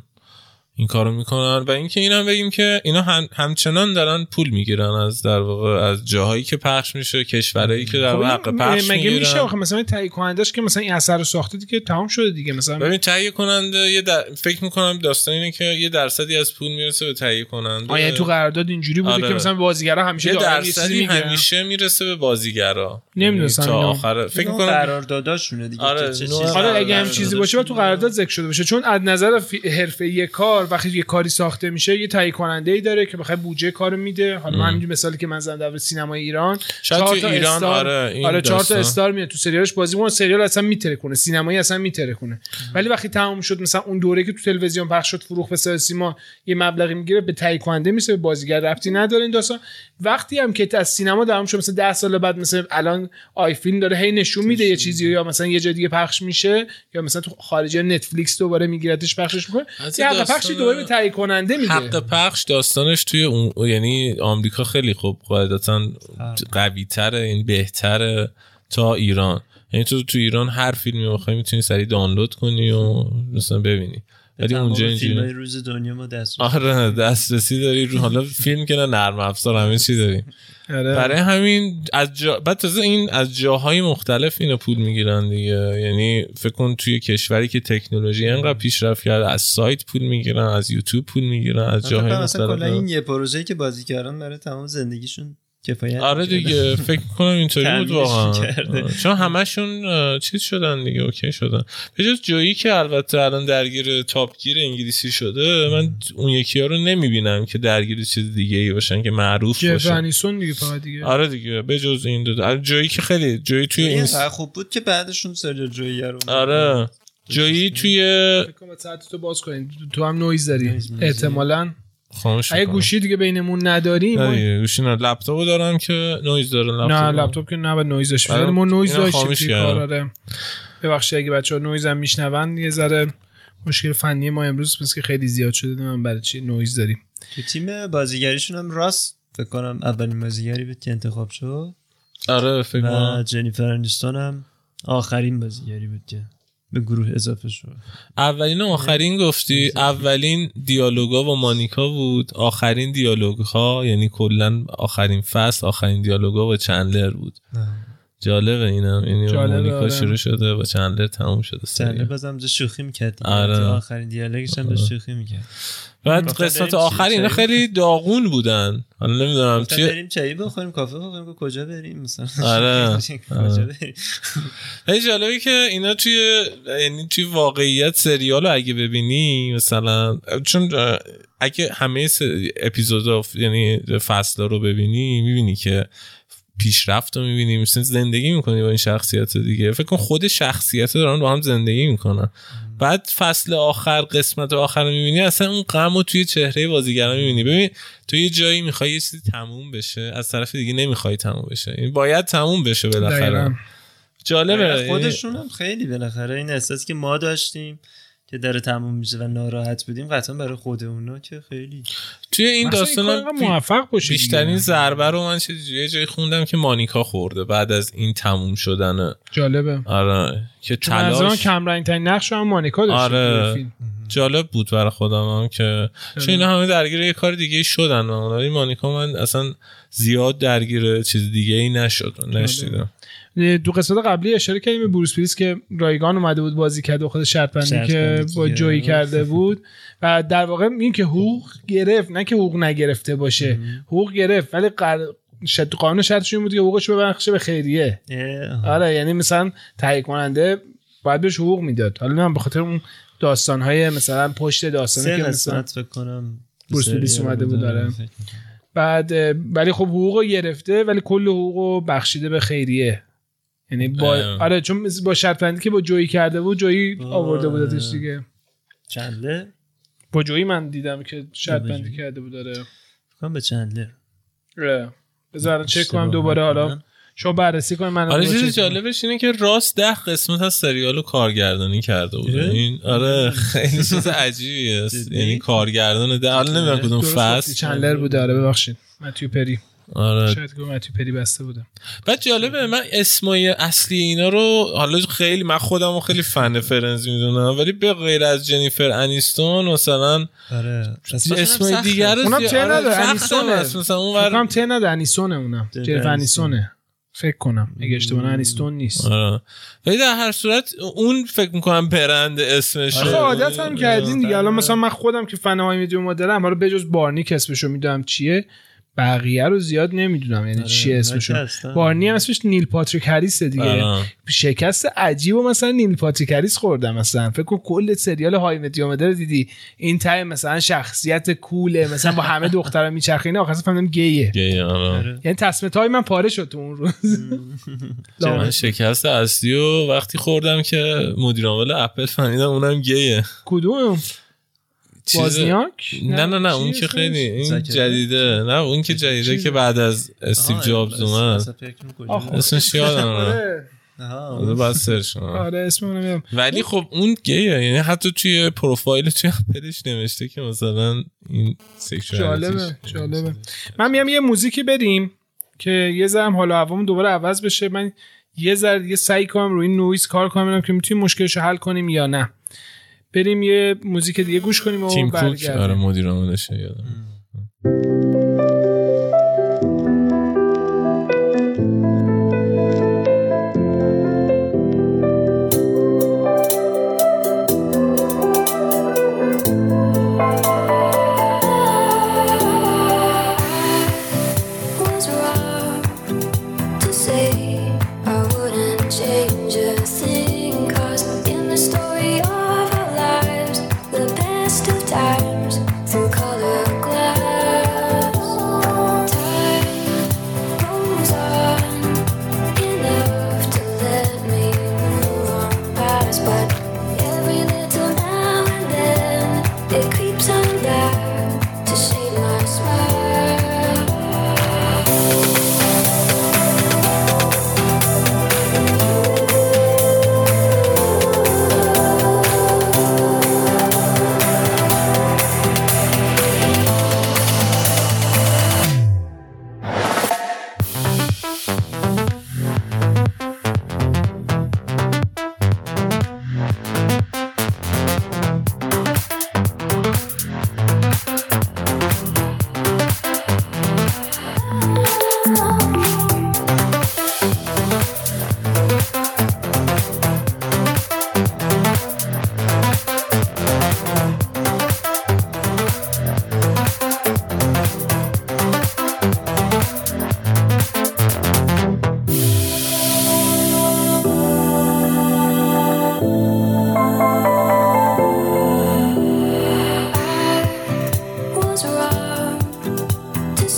این کارو میکنن و اینکه اینا بگیم که اینا همچنان دارن پول میگیرن از در واقع از جاهایی که پخش میشه کشورایی که در واقع حق پخش میگیرن. مگه میشه آخه مثلا تهیه کنندش که مثلا این اثر رو ساخته دیگه تمام شده دیگه مثلا ببین تهیه کننده فکر میکنم داستان اینه که یه درصدی از پول میرسه به تهیه کننده. آیا تو قرارداد اینجوری بوده آره. که مثلا بازیگرا همیشه یه درصدی همیشه میرسه به بازیگرا نمیدونم تا آخر فکر کنم قرارداداشونه دیگه چه چیزی. حالا اگه هم چیزی باشه تو قرارداد ذکر شده باشه چون از نظر حرفه‌ای کار وقتی یه کاری ساخته میشه یه تهیه کننده‌ای داره که بخواد بودجه کارو میده. حالا من همینجوری مثالی که من زدم در سینمای ایران شاید تو ایران استار... آره 4 تا استار میاد تو سریالش بازی میکنه سریال اصلا میترکونه سینمایی اصلا میترکونه ولی وقتی تمام شد مثلا اون دوره که تو تلویزیون پخش شد فروخت به صدا سیما یه مبلغی میگیره به تهیه کننده میشه به بازیگر ربطی نداره این داستان. وقتی هم که از سینما درام شد مثلا 10 سال بعد مثلا الان آی فیلم داره هی نشون میده یه چیزی یا مثلا یه جای دیگه پخش میشه یا مثلا تو خارجی نتفلیکس دوباره میگیرتش پخشش میکنه پخشی دوباره به تهیه کننده میده. حق پخش داستانش توی اون یعنی آمریکا خیلی خوب قاعدتاً قوی‌تره این بهتره تا ایران. یعنی تو ایران هر فیلمی بخوای میتونی سریع دانلود کنی و مثلا ببینی. ولی اونجا اینجوری روز دنیا ما دسترسی آره دسترسی داری رو حالا فیلم که نرم افزار همه چی داریم آره. برای همین از بعد تازه این از جاهای مختلف اینو پول میگیرن دیگه. یعنی فکر کن توی کشوری که تکنولوژی انقدر پیشرفت کرده از سایت پول میگیرن از یوتیوب پول میگیرن از جاهای مختلف. مثلا کلا این یه پروژه‌ای که بازیگران برای تمام زندگیشون کفایت. آره دیگه فکر کنم اینطوری بود واقعا، چون همشون چیز شدن دیگه، اوکی شدن، به جز جویی که البته الان درگیر تاپگیر انگلیسی شده. من اون یکی ها رو نمیبینم که درگیر چیز دیگه ای باشن که معروف باشن. جنیفر انیستون دیگه فقط دیگه. آره دیگه به جز این دو جویی که خیلی جویی توی این خوب بود که بعدشون سرج جویی رو. آره جویی توی کامنت ساعتتو باز کنین، تو هم نویز داری احتمالاً. اگه گوشی دیگه بینمون نداریم، نه گوشی نه، لپتاپو دارم که نویز داره. نه لپتاپ که نه، بعد نویزش فعلا ما نویز داشتیم کاراره. ببخشید اگه بچه‌ها نویزم میشنون، یه ذره مشکل فنی ما امروز پس که خیلی زیاد شده، من برای چی نویز داریم. تو تیم بازیگریشون هم راست فکر کنم اولین بازیگری بود که انتخاب شد. آره فکر کنم جنیفر انیستون هم آخرین بازیگری بود که به گروه اضافه شد. اولین و آخرین گفتی؟ اولین دیالوگا با مانیکا بود، آخرین دیالوگها یعنی کلا آخرین فصل آخرین دیالوگا با چندلر بود. جالبه اینم، یعنی مانیکا شروع شده با چندلر تموم شده. چندلر بازم چه شوخی می‌کرد. آخرین دیالوگش هم شوخی می‌کرد. بعد قسمت آخرین خیلی داغون بودن. حالا نمیدونم چی بریم، چایی بخوریم، کافه بخوریم، کجا بریم مثلا. آره کجا بریم. خیلی جالبه که اینا توی یعنی توی واقعیت سریالو اگه ببینی مثلا، چون اگه همه اپیزودا یعنی فصلا رو ببینی میبینی که پیشرفت رو میبینی، مثلا زندگی میکنی با این شخصیت دیگه. فکر کن خود شخصیت دارن با هم زندگی میکنن. بعد فصل آخر قسمت آخر رو میبینی، اصلا اون غم رو توی چهره بازیگران میبینی. ببین تو یه جایی میخوای یه چیزی تموم بشه، از طرف دیگه نمیخوای تموم بشه، این باید تموم بشه بالاخره. جالبه خودشون هم خیلی بالاخره این احساس که ما داشتیم که داره تموم میشه و ناراحت بودیم، قطعا برای خود اونا که خیلی توی این داستان موفق باشید. بیشترین ضربه رو من یه جایی خوندم که مانیکا خورده بعد از این تموم شدنه. جالبه. آره که تلاش از اون کم رنگ ترین نقش رو هم مانیکا داشت. آره جالب بود برای خودم هم که چون اینا همه درگیر یه کار دیگه شدن. این مانیکا من اصلا زیاد درگیر چیز دیگه ای نشد، نشدیدم. دو قسمت قبلی اشاره کردیم به بروس پریس که رایگان اومده بود بازی کرد و خود شرط بندی که با جویی کرده بود و در واقع این که حقوق گرفت، نه که حقوق نگرفته باشه، حقوق گرفت ولی قانون شرطش این بود که حقوقش ببخشه به خیریه. آره یعنی مثلا تهیه کننده باید بهش حقوق میداد. حالا من به خاطر اون داستان‌های مثلا پشت داستانی که مثلا فکر کنم بروس پریس اومده بود دارم، بعد ولی خب حقوقو گرفته ولی کل حقوقو بخشیده به خیریه. یعنی با آره چون با شرط بندی که با جویی کرده بود، جویی آورده بودتش دیگه. چندلر با جویی من دیدم که شرط بندی کرده بود. آره فکر کنم به چندلر. بذار چک کنم دوباره، حالا شما بررسی کنید. من آره چیز جالبش اینه که راست 10 قسمت از سریالو کارگردانی کرده بود. این آره خیلی چیز عجیبیه، یعنی کارگردان ده حالا نمیدونم کدوم فصل چندلر بود. آره ببخشید متیو پری. آره شاید گفتم متیو پری بسته بودم. بعد جالبه من اسمای اصلی اینا رو حالا خیلی من خودمو خیلی فن فرنز میدونم، ولی به غیر از جنیفر انیستون مثلا آره اسمای دیگه رو اونم چه نداره. انیستون مثلا اونم چه نداره، انیسونه اونم جنیفر انیسونه فکر کنم اگه اشتباه انیستون نیست. ولی در هر صورت اون فکر میکنم برند اسمش آخه عادت هم کردین دیگه. حالا مثلا من خودم که فنهای ویدیو مدلم، حالا بجز بارنی که اسمشو میدونم چیه، بقیه رو زیاد نمیدونم یعنی چی اسمشون. بارنی هم اسمش نیل پاتریک هریس دیگه. شکست عجیب و مثلا نیل پاتریک هریس خوردم. مثلا فکر کن کل سریال های مدیومدر دیدی، این تای مثلا شخصیت کوله مثلا با همه دخترا میچرخه، اینا آخرش فهمیدم گیه. یعنی تصمیم‌های من پاره شد تو اون روز. من شکست اصلی و وقتی خوردم که مدیر عامل اپل فهمیدم اونم گیه. کدوم وازنیاک؟ نه اون که خیلی این جدیده. نه اون که جدیده که بعد از استیو جابز اومد، اسمش یادم نمیاد. آها بعد سرچ کنم. آره اسم اون نمیدونم ولی خب اون گیه، یعنی حتی توی پروفایل توی اپلش نوشته که مثلا این سکشوالیتیش. جالبه. من میام یه موزیکی بریم که یه زرم حالا هوام دوباره عوض بشه. من یه ذره دیگه سعی کنم روی این نویز کار کنم، ببینم که میتونیم مشکلش رو حل کنیم یا نه. بریم یه موزیک دیگه گوش کنیم و تیم کوک. آره مدیر آمدشه یادم.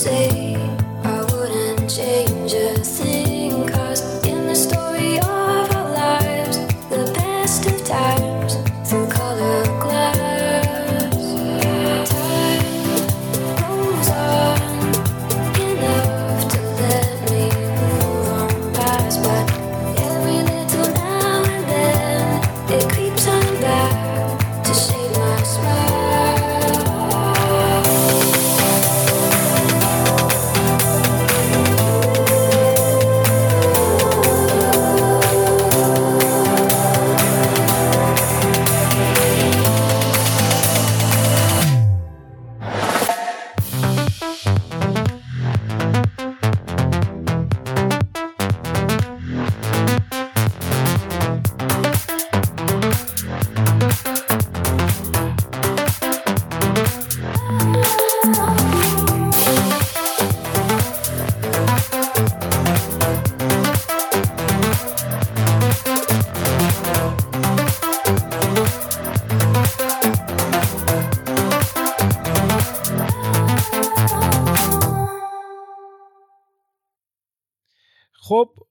say I wouldn't change a thing, 'cause in the story of our lives, the best of times through colored glass, time goes on enough to let me move on past, but every little now and then it creeps on back to shade my smile.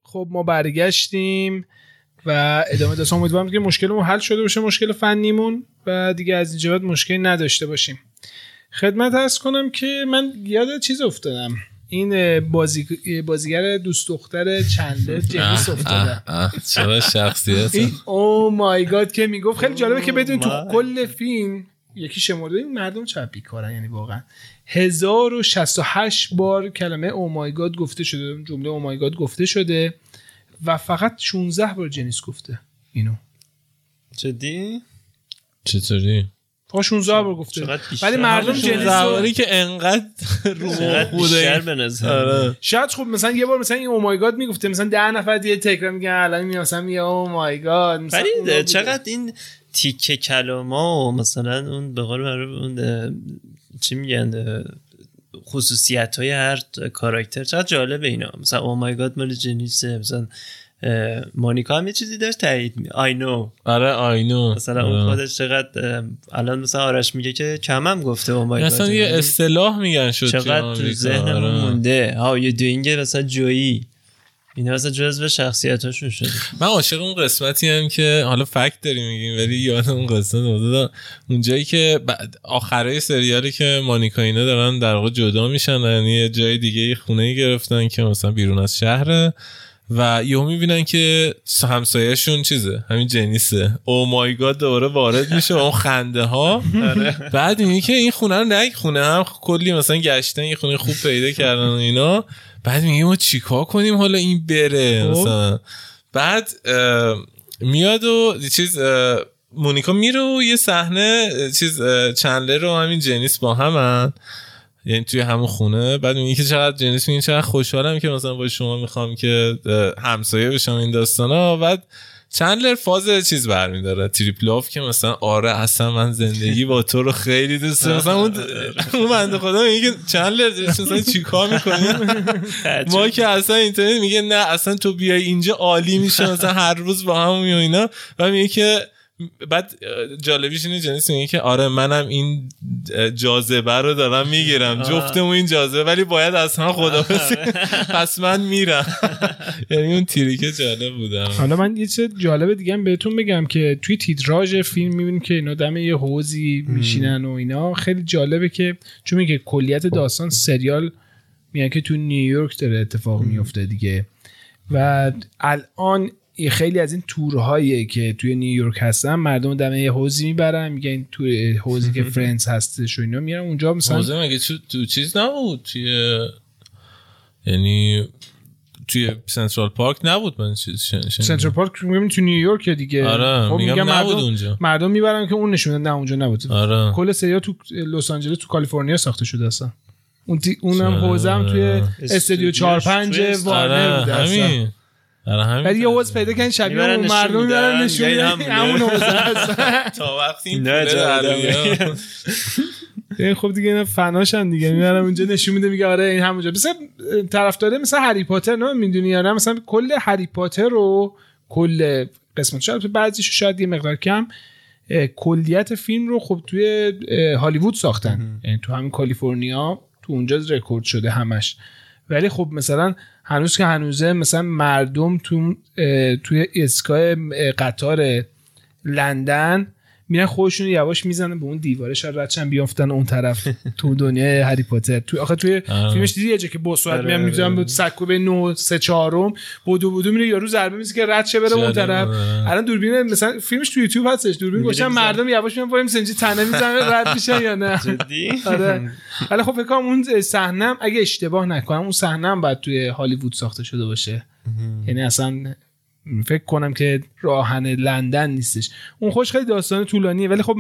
خب ما برگشتیم و ادامه داشتیم. امیدوارم که مشکلمون حل شده باشه، مشکل فنیمون، و دیگه از اینجا بعد مشکلی نداشته باشیم. خدمت عرض کنم که من یاد چیز افتادم، این بازیگر دوست دختر چندلر جیمز افتادم. چرا شخصیت این او مای گاد که میگفت خیلی جالبه که بدون تو کل فیلم یکی شمرده این مردم چقدر بیکارن، یعنی واقعا 1068 بار کلمه او مای گاد گفته شده، جمله او مای گاد گفته شده و فقط 16 بار جنیس گفته اینو. جدی؟ چطوری؟ فقط 16 بار گفته. ولی مردم جنیس زوری که انقدر رو بوده به نظر. شاید خب مثلا یه بار مثلا این او مای گاد میگفته، مثلا 10 نفر دیگه تکرار میگن الان مثلا میگه او مای گاد. ولی چقدر این تیکه کلمه و مثلا اون به قول معروف اون چی میگن خصوصیت های هر کاراکتر چقدر جالبه اینا. مثلا او مای گاد مال جنیسه، مثلا مونیکا هم یه چیزی داشت تایید می آی نو. آره آی نو مثلا اون خودش چقدر الان مثلا آرش میگه که کمم گفته او مای گاد، مثلا یه اصطلاح میگن شد چقدر تو ذهنمون مونده. ها یه دوینگه مثلا جویی اینا اصلا جزو شخصیتاشون شده. من عاشق اون قسمتی هم که حالا فکت داریم میگیم ولی یاد اون قسمت افتادم، اونجایی که بعد آخرای سریالی که مانیکا اینا دارن در واقع جدا میشن، یعنی یه جای دیگه یه خونه‌ای گرفتن که مثلا بیرون از شهره و یهو میبینن که همسایه‌شون چیزه، همین جنیسه. او مای گاد دوباره وارد میشه اون خنده ها. بعد میگه که این خونه رو نه خونه هم کلی مثلا گشتن یه خونه خوب پیدا کردن اینا. بعد میگه ما چیکار کنیم حالا این بره مثلا. بعد میاد و چیز مونیکا میره و یه صحنه چیز چندلر رو همین جنیس با همن، یعنی توی همون خونه. بعد میگه که چقدر جنیس میگه چقدر خوشحالم که مثلا با شما میخوام که همسایه بشم این داستانا. بعد چندلر فاز چیز برمیداره تریپل آف که مثلا آره اصلا من زندگی با تو رو خیلی دوست دارم. مثلا اون بنده خدا میگه چندلر مثلا چیکار میکنی؟ ما که اصلا اینترنت میگه نه اصلا تو بیای اینجا عالی میشه، مثلا هر روز با هم میای اینا. و میگه که بعد جالبیش اینه جنس میگه که آره منم این جاذبه رو دارم میگیرم، جفتمون این جاذبه، ولی باید اصلا خداحافظی پس من میرم. یعنی اون تریکه جالب بودم. حالا من یه چیز جالب دیگه هم بهتون بگم که توی تیتراژ فیلم میبینیم که اینا دم یه حوضی میشینن و اینا. خیلی جالبه که چون میگه کلیت داستان سریال میگه که تو نیویورک داره اتفاق میفته دیگه، و الان خیلی از این تورهایی که توی نیویورک هستن مردم دم یه حوضی میبرن، میگن این تور حوضی که فرندز هستش و اینا، میرن اونجا. مثلا حوضه مگه تو چیز نبود توی، یعنی توی سنترال پارک نبود؟ من سنترال پارک میگم تو نیویورک دیگه. آره خب میگم نبود اونجا، مردم میبرن که اون نشونه نه اونجا نبود. آره. کل سریا تو لس آنجلس تو کالیفرنیا ساخته شده هستن. اونم حوضه هم توی استودیو 4-5 وارنر بوده اصلا. ولی یه حوض پیدا کن شبیه اون مردم دارن نشون همون حوضه هست تا وقتی این پوله. خب دیگه اینا فناشن دیگه، میبرم اونجا نشون میده، میگه آره این همونجا. مثلا طرفداره مثلا هری پاتر نه میدونی یا نه، مثلا کل هری پاتر رو کل قسمت شاید بعضیشو شاید یه مقدار کم کلیت فیلم رو خب توی هالیوود ساختن، یعنی تو همین کالیفرنیا تو اونجا رکورد شده همش. ولی خب مثلا هنوز که هنوزه مثلا مردم توی اسکای قطار لندن میرن خودشون یواش میزنن به اون دیواره شاید ردشن بیافتن اون طرف تو دنیای هری پاتر. تو آخه توی فیلمش دیدی یه جا که با سواد میام میذارم به سکو به 934 بدو میره یارو ضربه میزنه که ردشه بره اون طرف. الان دوربین مثلا فیلمش تو یوتیوب هستش، دوربین گوشن مردم یواش میان وایم سنجی تنه میزنه رد میشن یا نه. جدی؟ آره. ولی خب فکر کنم اون صحنه اگه اشتباه نکنم اون صحنه بعد توی هالیوود ساخته شده باشه. یعنی اصلا فکر کنم که راهن لندن نیستش. اون خوش خیلی داستان طولانیه ولی خب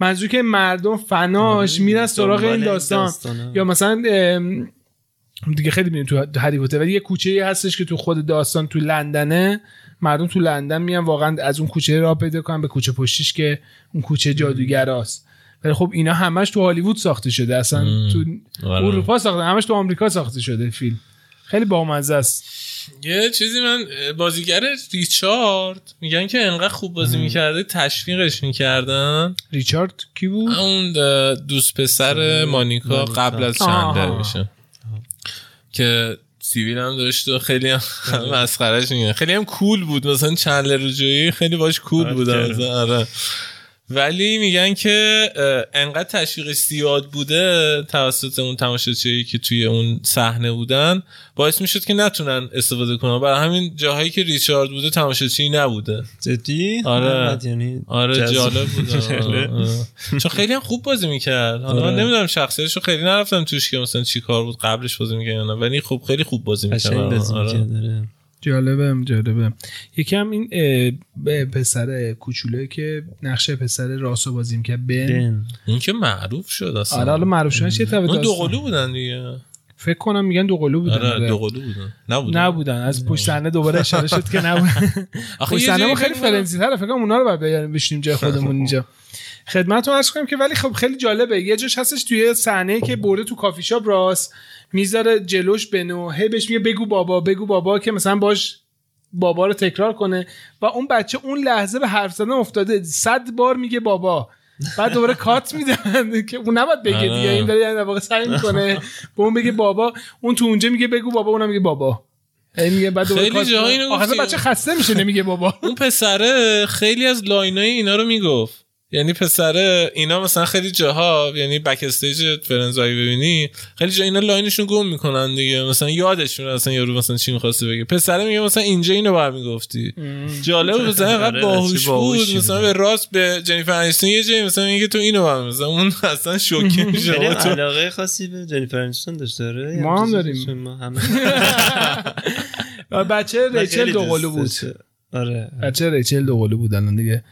منظور که مردم فناش میرن سراغ این داستان. یا مثلا دیگه خیلی میرن تو هری پاتر ولی یه کوچه هستش که تو خود داستان تو لندنه، مردم تو لندن میان واقعا از اون کوچه راه پیدا کنن به کوچه پشتیش که اون کوچه جادوگراست. ولی خب اینا همش تو هالیوود ساخته شده، اصلا تو اروپا ساخته، همش تو آمریکا ساخته شده فیلم. خیلی بامزه است. یه چیزی من بازیگر ریچارد میگن که انقدر خوب بازی میکرده تشویقش میکردن. ریچارد کی بود؟ اون دوست پسر مانیکا قبل از چندلر میشه که سیویل هم داشت و خیلی هم مسخرهش میگن، خیلی هم cool بود. مثلا چندلر و جویی خیلی باش cool بودن. آره. ولی میگن که انقدر تشویقش زیاد بوده توسط اون تماشاگرایی که توی اون صحنه بودن باعث میشد که نتونن استفاده کنن، برای همین جاهایی که ریچارد بوده تماشاگری نبوده. جدی؟ آره. یعنی آره جالب بود. چون خیلی هم خوب بازی میکرد. حالا من نمیدونم شخصیتشو خیلی نرفتم توش که مثلا چی کار بود قبلش بازی میکرد یا نه، ولی خب خیلی خوب بازی میکرد. آره. جالبه. یکی هم این پسر کوچوله که نقشه پسر راسو بازی میکرد، بن، این که معروف شد اصلا. آره حالا معروف شدنش یه تبدیل اون دوقلو بودن دیگه، فکر کنم میگن دوقلو بودن. آره دوقلو بودن. نبودن از پشت صحنه دوباره اشاره شد که نبودن. آخه صحنه خیلی فرنسی تره، فکر کنم اونا رو بعد بیاریم بشینیم جای خودمون اینجا خدمتتون عرض کنم که. ولی خب خیلی جالبه، یه جاش هستش توی صحنه که برده تو کافی شاپ راست میذاره جلوش بنو، هی بهش میگه بگو بابا که مثلا باش بابا رو تکرار کنه و اون بچه اون لحظه به حرف زدن افتاده 100 بار میگه بابا، بعد دوباره کات میدن که اون نباید بگه دیگه، این داره در واقع سعی میکنه به اون بگه بابا، اون تو اونجا میگه بگو بابا، اونم میگه بابا، این میگه بعد دوباره آخه بچه خسته میشه نمیگه بابا. اون پسره خیلی از لاینای اینا رو میگفت، یعنی پسره اینا مثلا خیلی جاها، یعنی بک استیج فرنزایی ببینی خیلی جا اینا لاینشون گم میکنن دیگه، مثلا یادشون اصلا یارو مثلا چی می‌خواسته بگه، پسره میگه مثلا اینجا اینو بر میگفتی. جالب بود، مثلا انقدر باهوش بود. مثلا به راست به جنیفر انیستون یه جایی مثلا میگه تو اینو بر، مثلا اون اصلا شوکه میشه. علاقه خاصی به جنیفر انیستون داره؟ ما هم داریم. بچه ریچل دوقلو بود. آره بچه ریچل دوقلو بودن دیگه،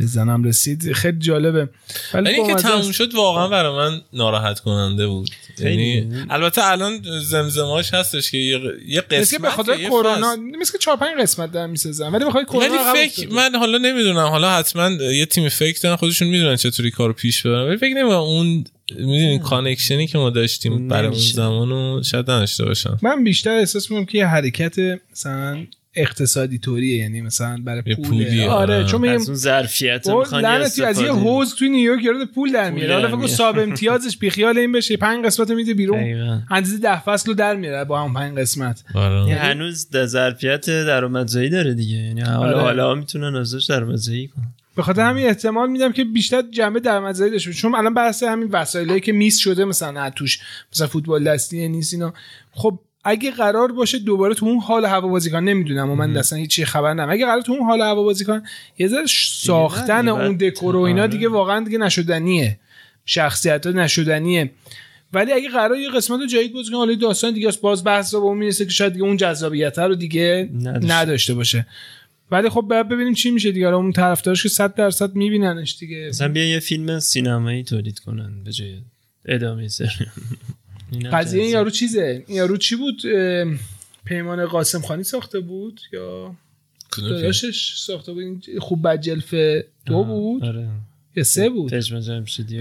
بزنم رسید. خیلی جالبه یعنی که تموم شد واقعا برای من ناراحت کننده بود. یعنی البته الان زمزمه‌اش هستش که یه قسمت به خاطر کرونا مثل 4-5 قسمت در میسازن، ولی بخوای کرونا من حالا نمیدونم، حالا حتما یه تیم فکر دارن خودشون میدونن چطوری کارو پیش ببرن، ولی فکر نمی‌کنم اون میدونی کانکشنی که ما داشتیم برای اون زمانو شاید نداشته باشم. من بیشتر احساس می‌کنم که حرکت مثلا اقتصادی طوریه، یعنی مثلا برای پوله. آره چون از اون ظرفیت میخوان از یه حوض توی نیویورک یارو پول در میاره. حالا فکر صاحب امتیازش بیخیال این بشه 5 قسمت میده بیرون، اندازه 10 فصلو در میاره با هم 5 قسمت. یعنی هنوز ظرفیت درآمدزایی داره دیگه، یعنی حالا میتونن ازش درآمدزایی کنن. به خاطر همین احتمال میدم که بیشتر جنبه درآمدزایی داشته باشه، چون الان بحث همین وسایلی که میس شده مثلا توش مثلا فوتبال دستی نیست اینا. خب اگه قرار باشه دوباره تو اون حال هوا بازی کنن، نمیدونم و من اصلا هیچ چی خبر ندارم، اگه قرار تو اون حال هوا بازی کنن یه ذره ساختن اون دکور و اینا دیگه واقعا دیگه نشدنیه، شخصیت‌ها نشدنیه. ولی اگه قرار یه قسمتو جدید بازی کنن حالا داستان دیگه است، باز بحثا به اون میرسه که شاید دیگه اون جذابیت رو دیگه نداشته باشه. ولی خب باید ببینیم چی میشه دیگه، اون طرفدارش که 100% میبیننش دیگه. مثلا بیا یه فیلم سینمایی تولید کنن به جای ادامه سریال. قضیه این یارو چیزه، این یارو چی بود؟ پیمان قاسم خانی ساخته بود یا داداشش ساخته بود؟ خوب بد جلفه 2 بود یا 3 بود؟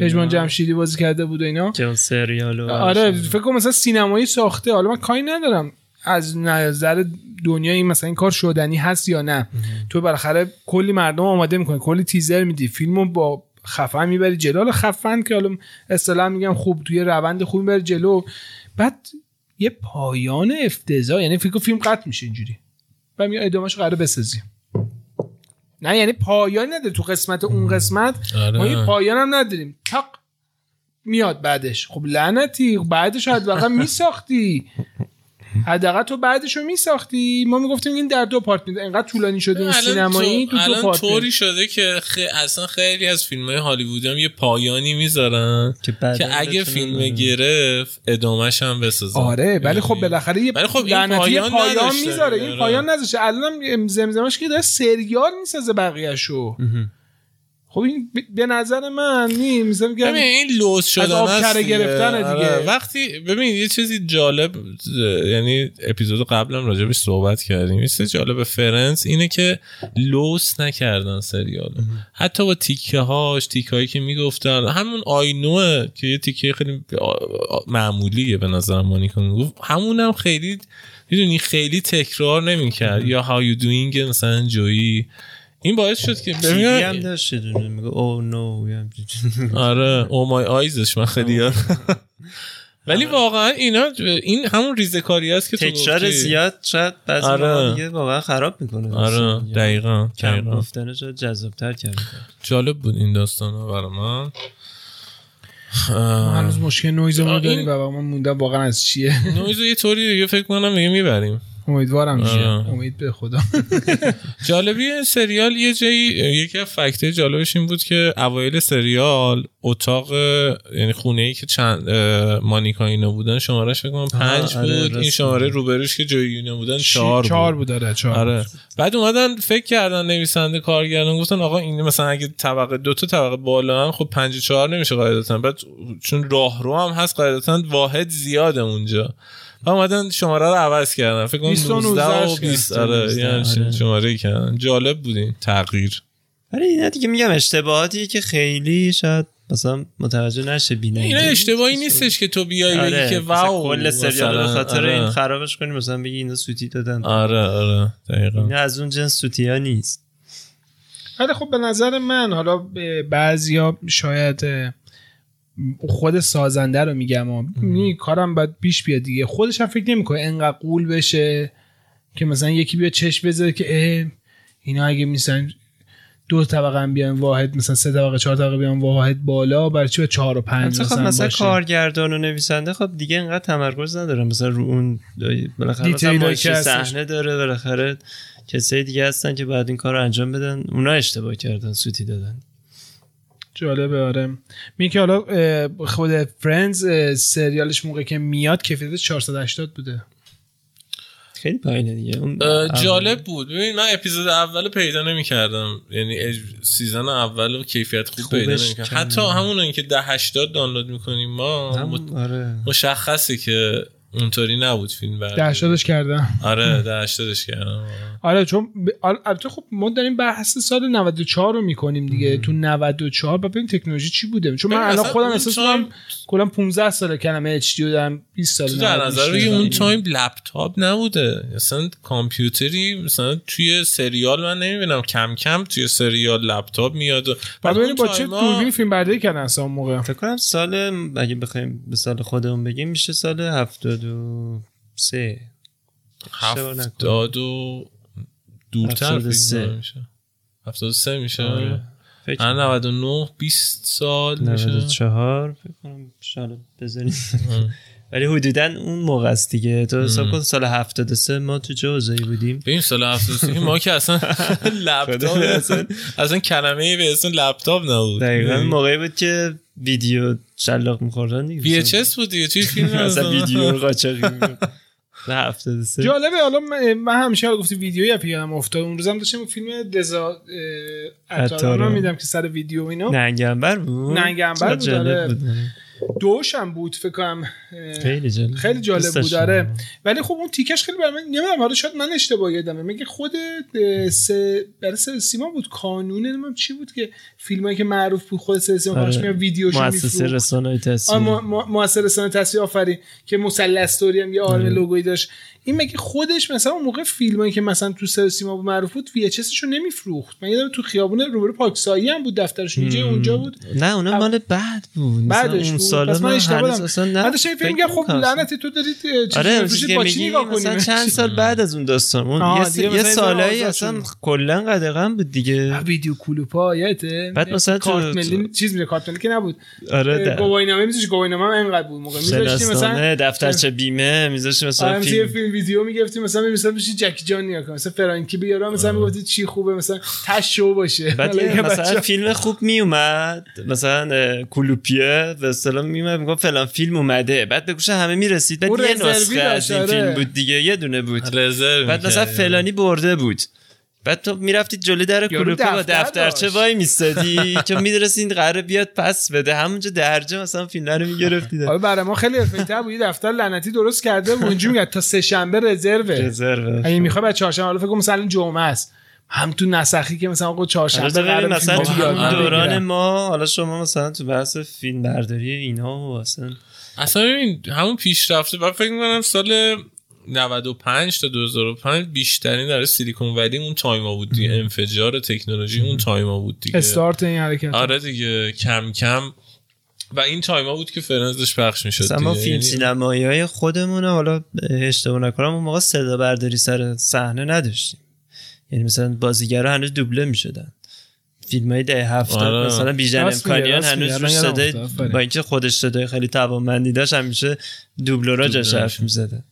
پژمان جمشیدی بازی کرده بود اینا که اون سریالو. آره فکر کنم مثلا سینمایی ساخته. حالا من کاری ندارم از نظر دنیایی مثلا این کار شدنی هست یا نه. تو بالاخره کلی مردم آماده میکنی، کلی تیزر میدی، فیلمو با خفن میبری جلو. حالا خفن که حالا اصطلاحا میگم خوب توی روند خوب میبری جلو، بعد یه پایان افتضاح، یعنی فکر کنم فیلم قطع میشه اینجوری و میگن ادامه‌اش قراره بسازیم. نه یعنی پایان نده تو قسمت اون قسمت. آره. ما یه پایان هم نداریم، تق میاد بعدش. خب لعنتی، بعدش حداقل میساختی، حداقل تو بعدش رو میساختی. ما میگفتیم این در دو پارت میده، اینقدر طولانی شده این سینمایی تو دو پارت طوری شده که اصلا خیلی از فیلم‌های هالیوودی هم یه پایانی میذارن که اگه فیلم گرفت ادامه‌ش هم بسازن. آره ولی خب بالاخره یه لعنتی پایان میذاره، این پایان نذاشه. الان زمزمش که داره سریال میسازه بقیه‌شو. خب این به نظر من نیست، میگم این لوس شدن از کار گرفتن دیگه. وقتی ببین یه چیزی جالب، یعنی اپیزود قبلم راجبش صحبت کردیم، یه چیز جالب فرنس اینه که لوس نکردن سریالو، حتی با تیکه‌هاش، تیکه‌هایی که میگفتن همون آینوه که یه تیکه خیلی معمولیه به نظر مونیکا میگفت، همونم خیلی میدونی خیلی تکرار نمی‌کرد. یا هاو یو دوینگ مثلا جویی، این باعث شد که ببینم هم داشت دونه میگه او نو آره او مای آیزش من خیلی یاد ولی واقعا اینا این همون ریزه‌کاری است که تو تکرار زیاد شد بعضی موقع دیگه واقعا خراب میکنه. آره دقیقاً کم گفتنش شد جذاب‌تر کرد. جالب بود این داستانا برای من. ما هنوز مشکل نویزمون داریم و من موندم واقعا از چیه نویزو یه طوری دیگه فکر کنم میگه میبریم. امیدوارم میشه، امید به خدا. جالبی سریال یه جایی یکی از فکت‌های جالبش این بود که اوایل سریال اتاق، یعنی خونه‌ای که چند مانیکا اینا بودن شمارهش فکر کنم 5 بود، این شماره روبروش که جویونه بودن 4 بود. آره 4. بعد اومدن فکر کردن نویسنده کارگردان گفتن آقا این مثلا اگه طبقه 2 تا طبقه بالا هم خب 5-4 نمیشه قاعدتاً، بعد چون راهرو هم هست قاعدتاً واحد زیاده اونجا، اومدن شماره رو عوض کردن فکر کنم 19 و 20. آره یعنی شماره کردن. جالب بود این تغییر. آره اینا دیگه میگم اشتباهاتیه که خیلی شاید مثلا متوجه نشه بیننده. اینا اشتباهی نیستش که تو بیای بگی که واو کل سریال به خاطر این خرابش کنی، مثلا بگی اینا سوتی دادن. آره آره دقیقاً اینا از اون جنس سوتی‌ها نیست. ولی خب به نظر من حالا بعضیا شاید خود سازنده رو میگم این کارم باید پیش بیاد دیگه، خودش هم فکر نمیکنه انقدر قول بشه که مثلا یکی بیا چشم بذاره که اینا اگه مثلا 2 طبقه هم بیان واحد، مثلا 3 طبقه 4 طبقه بیان واحد بالا، برای چی 4 و 5 مثلا باشه. مثلا کارگردان و نویسنده خب دیگه انقدر تمرکز نداره مثلا رو اون بالاخره مثلا صحنه داره، بالاخره کسای دیگه هستن که بعد این کارو انجام بدن، اونا اشتباه کردن سوتی دادن. جالبه. آره میگه که حالا خود فرندز سریالش موقعی که میاد کیفیت 480 بوده، خیلی پایینه دیگه. جالب بود. ببین من اپیزود اولو پیدا نمی‌کردم، یعنی سیزن اولو کیفیت خوب پیدا نمی‌کردم، حتی همون که 1080 دانلود می‌کنیم ما آره. مشخصه که اونطوری نبود فیلم برد. 1080ش کردم. آره 1080ش کردم. آره چون البته خب ما داریم بحث سال 94 رو میکنیم دیگه. تو 94 ببین تکنولوژی چی بوده، چون من الان خودم احساس می‌کنم کلا 15 ساله کلمه HD دارم 20 سال. تو در نظر بگیر اون تایم لپتاپ نبوده، مثلا کامپیوتری مثلا توی سریال من نمیبینم، کم کم توی سریال لپتاپ میاد. بعد ببین با چه دوربین فیلم برداری کردن اصلا اون موقع. فکر کنم سال اگه بخوایم به سال خودمون بگیم میشه سال 73 میشه. آره. من 99 20 سال 94 فکر کنم شاید بزنید ولی حدوداً اون موقع است دیگه. تو حساب کن سال 73 ما تو چه وضعی بودیم؟ ببین سال 73 ما که اصلا لپتاپ اصلا کلمه‌ای به اسم لپتاپ نبود. دقیقاً موقعی بود که ویدیو شلاق می‌خوردن دیگه. VHS بود دیگه، چی فیلم اصلا ویدیو قاچاقی بود. 73 جالبه. حالا من همیشه گفتم ویدیویی پیام افتاد، اون روزم داشتم فیلم دزا عطاران می‌دیدم که سر ویدیو اینا ننگنبر بود. ننگنبر بود. دوشم بود فکر کنم، خیلی جالب بود داره. ولی خب اون تیکش خیلی برام، نمیدونم حالا شاید من اشتباه کردم، میگه خود برای سینما بود قانون، نمیدونم چی بود که فیلمایی که معروف بود خود سینما باش میام ویدیوش میفروخت، مؤسسه رسانه‌ای تصویر، مؤسسه رسانه تصویر آفرین که مثلث استوری هم یه آرم لوگویی داشت. این مگه خودش مثلا اون موقع فیلمایی که مثلا تو سینما معروف بود وی اچ اس شو نمیفروخت، من یادم تو خیابون روبرو پاکسایی هم بود دفترش اینجا اونجا بود، نه اونم مال بعد بود، بعدش اون سالا من اشتباه کردم. بعدش فیلم میگه خب لعنتی تو دارید چیزی با چی نگاه کنیم مثلا چند سال بعد از اون داستان، اون یه سالایی اصلا کلا قدغن بود دیگه، ویدیو کلوپا یادته، بعد مثلا کارت ملی چیز میگه، کارت ملی که نبود، آره گواهینامه میذاشت، گواهینامه هم اینقدر بود موقع میذاشتیم مثلا دفترچه بیمه میذاشتیم مثلا فیلم ویدیو میگفتیم مثلا می‌رسید میشه جکی جان یا مثلا فرانکی بیارا مثلا میگفتید چی خوبه مثلا تشو باشه، بعد مثلا فیلم خوب میومد مثلا کلوپیه و سلام میومد میگفت فلان فیلم اومده، بعد به گوش همه میرسید، بعد یه نسخه از این فیلم بود دیگه، یه دونه بود، بعد مثلا فلانی برده بود، بعد تو میرفتید جلوی در کلوپه و دفترچه وای میستدی که میدرسید قراره بیاد پس بده، همونجا درجه مثلا فیلم‌ها رو میگرفتید. آره برای ما خیلی افیکتیو بود، دفتر لعنتی درست کرده اونجا میگه تا سه شنبه رزرو، اگه میخوای بعد چهارشنبه، حالا فکر کنم مثلا جمعه است هم تو نسخی که مثلا آقا چهارشنبه قراره مثلا تو دوران ما، حالا شما مثلا تو بحث فیلم برداری اینها اصلا ببین همون پیشرفته، من فکر می‌کنم سال 95 تا 2005 بیشترین در سیلیکون ولی اون تایما بود دیگه، انفجار تکنولوژی اون تایما بود دیگه، استارت این حرکت، آره دیگه کم کم، و این تایما بود که فرنزش پخش میشد دیگه. ما فیلم سینمایی های خودمون حالا اشتباه نکنم اون موقع صدا برداری سر صحنه نداشتیم، یعنی مثلا بازیگرا هنوز دوبله میشدن، فیلمای دهه 70 مثلا بیژن امکانیان هنوز روش صدای، با اینکه خودش صدای خیلی توانمندی داشت همیشه دوبلورا جاش حرف میزدن،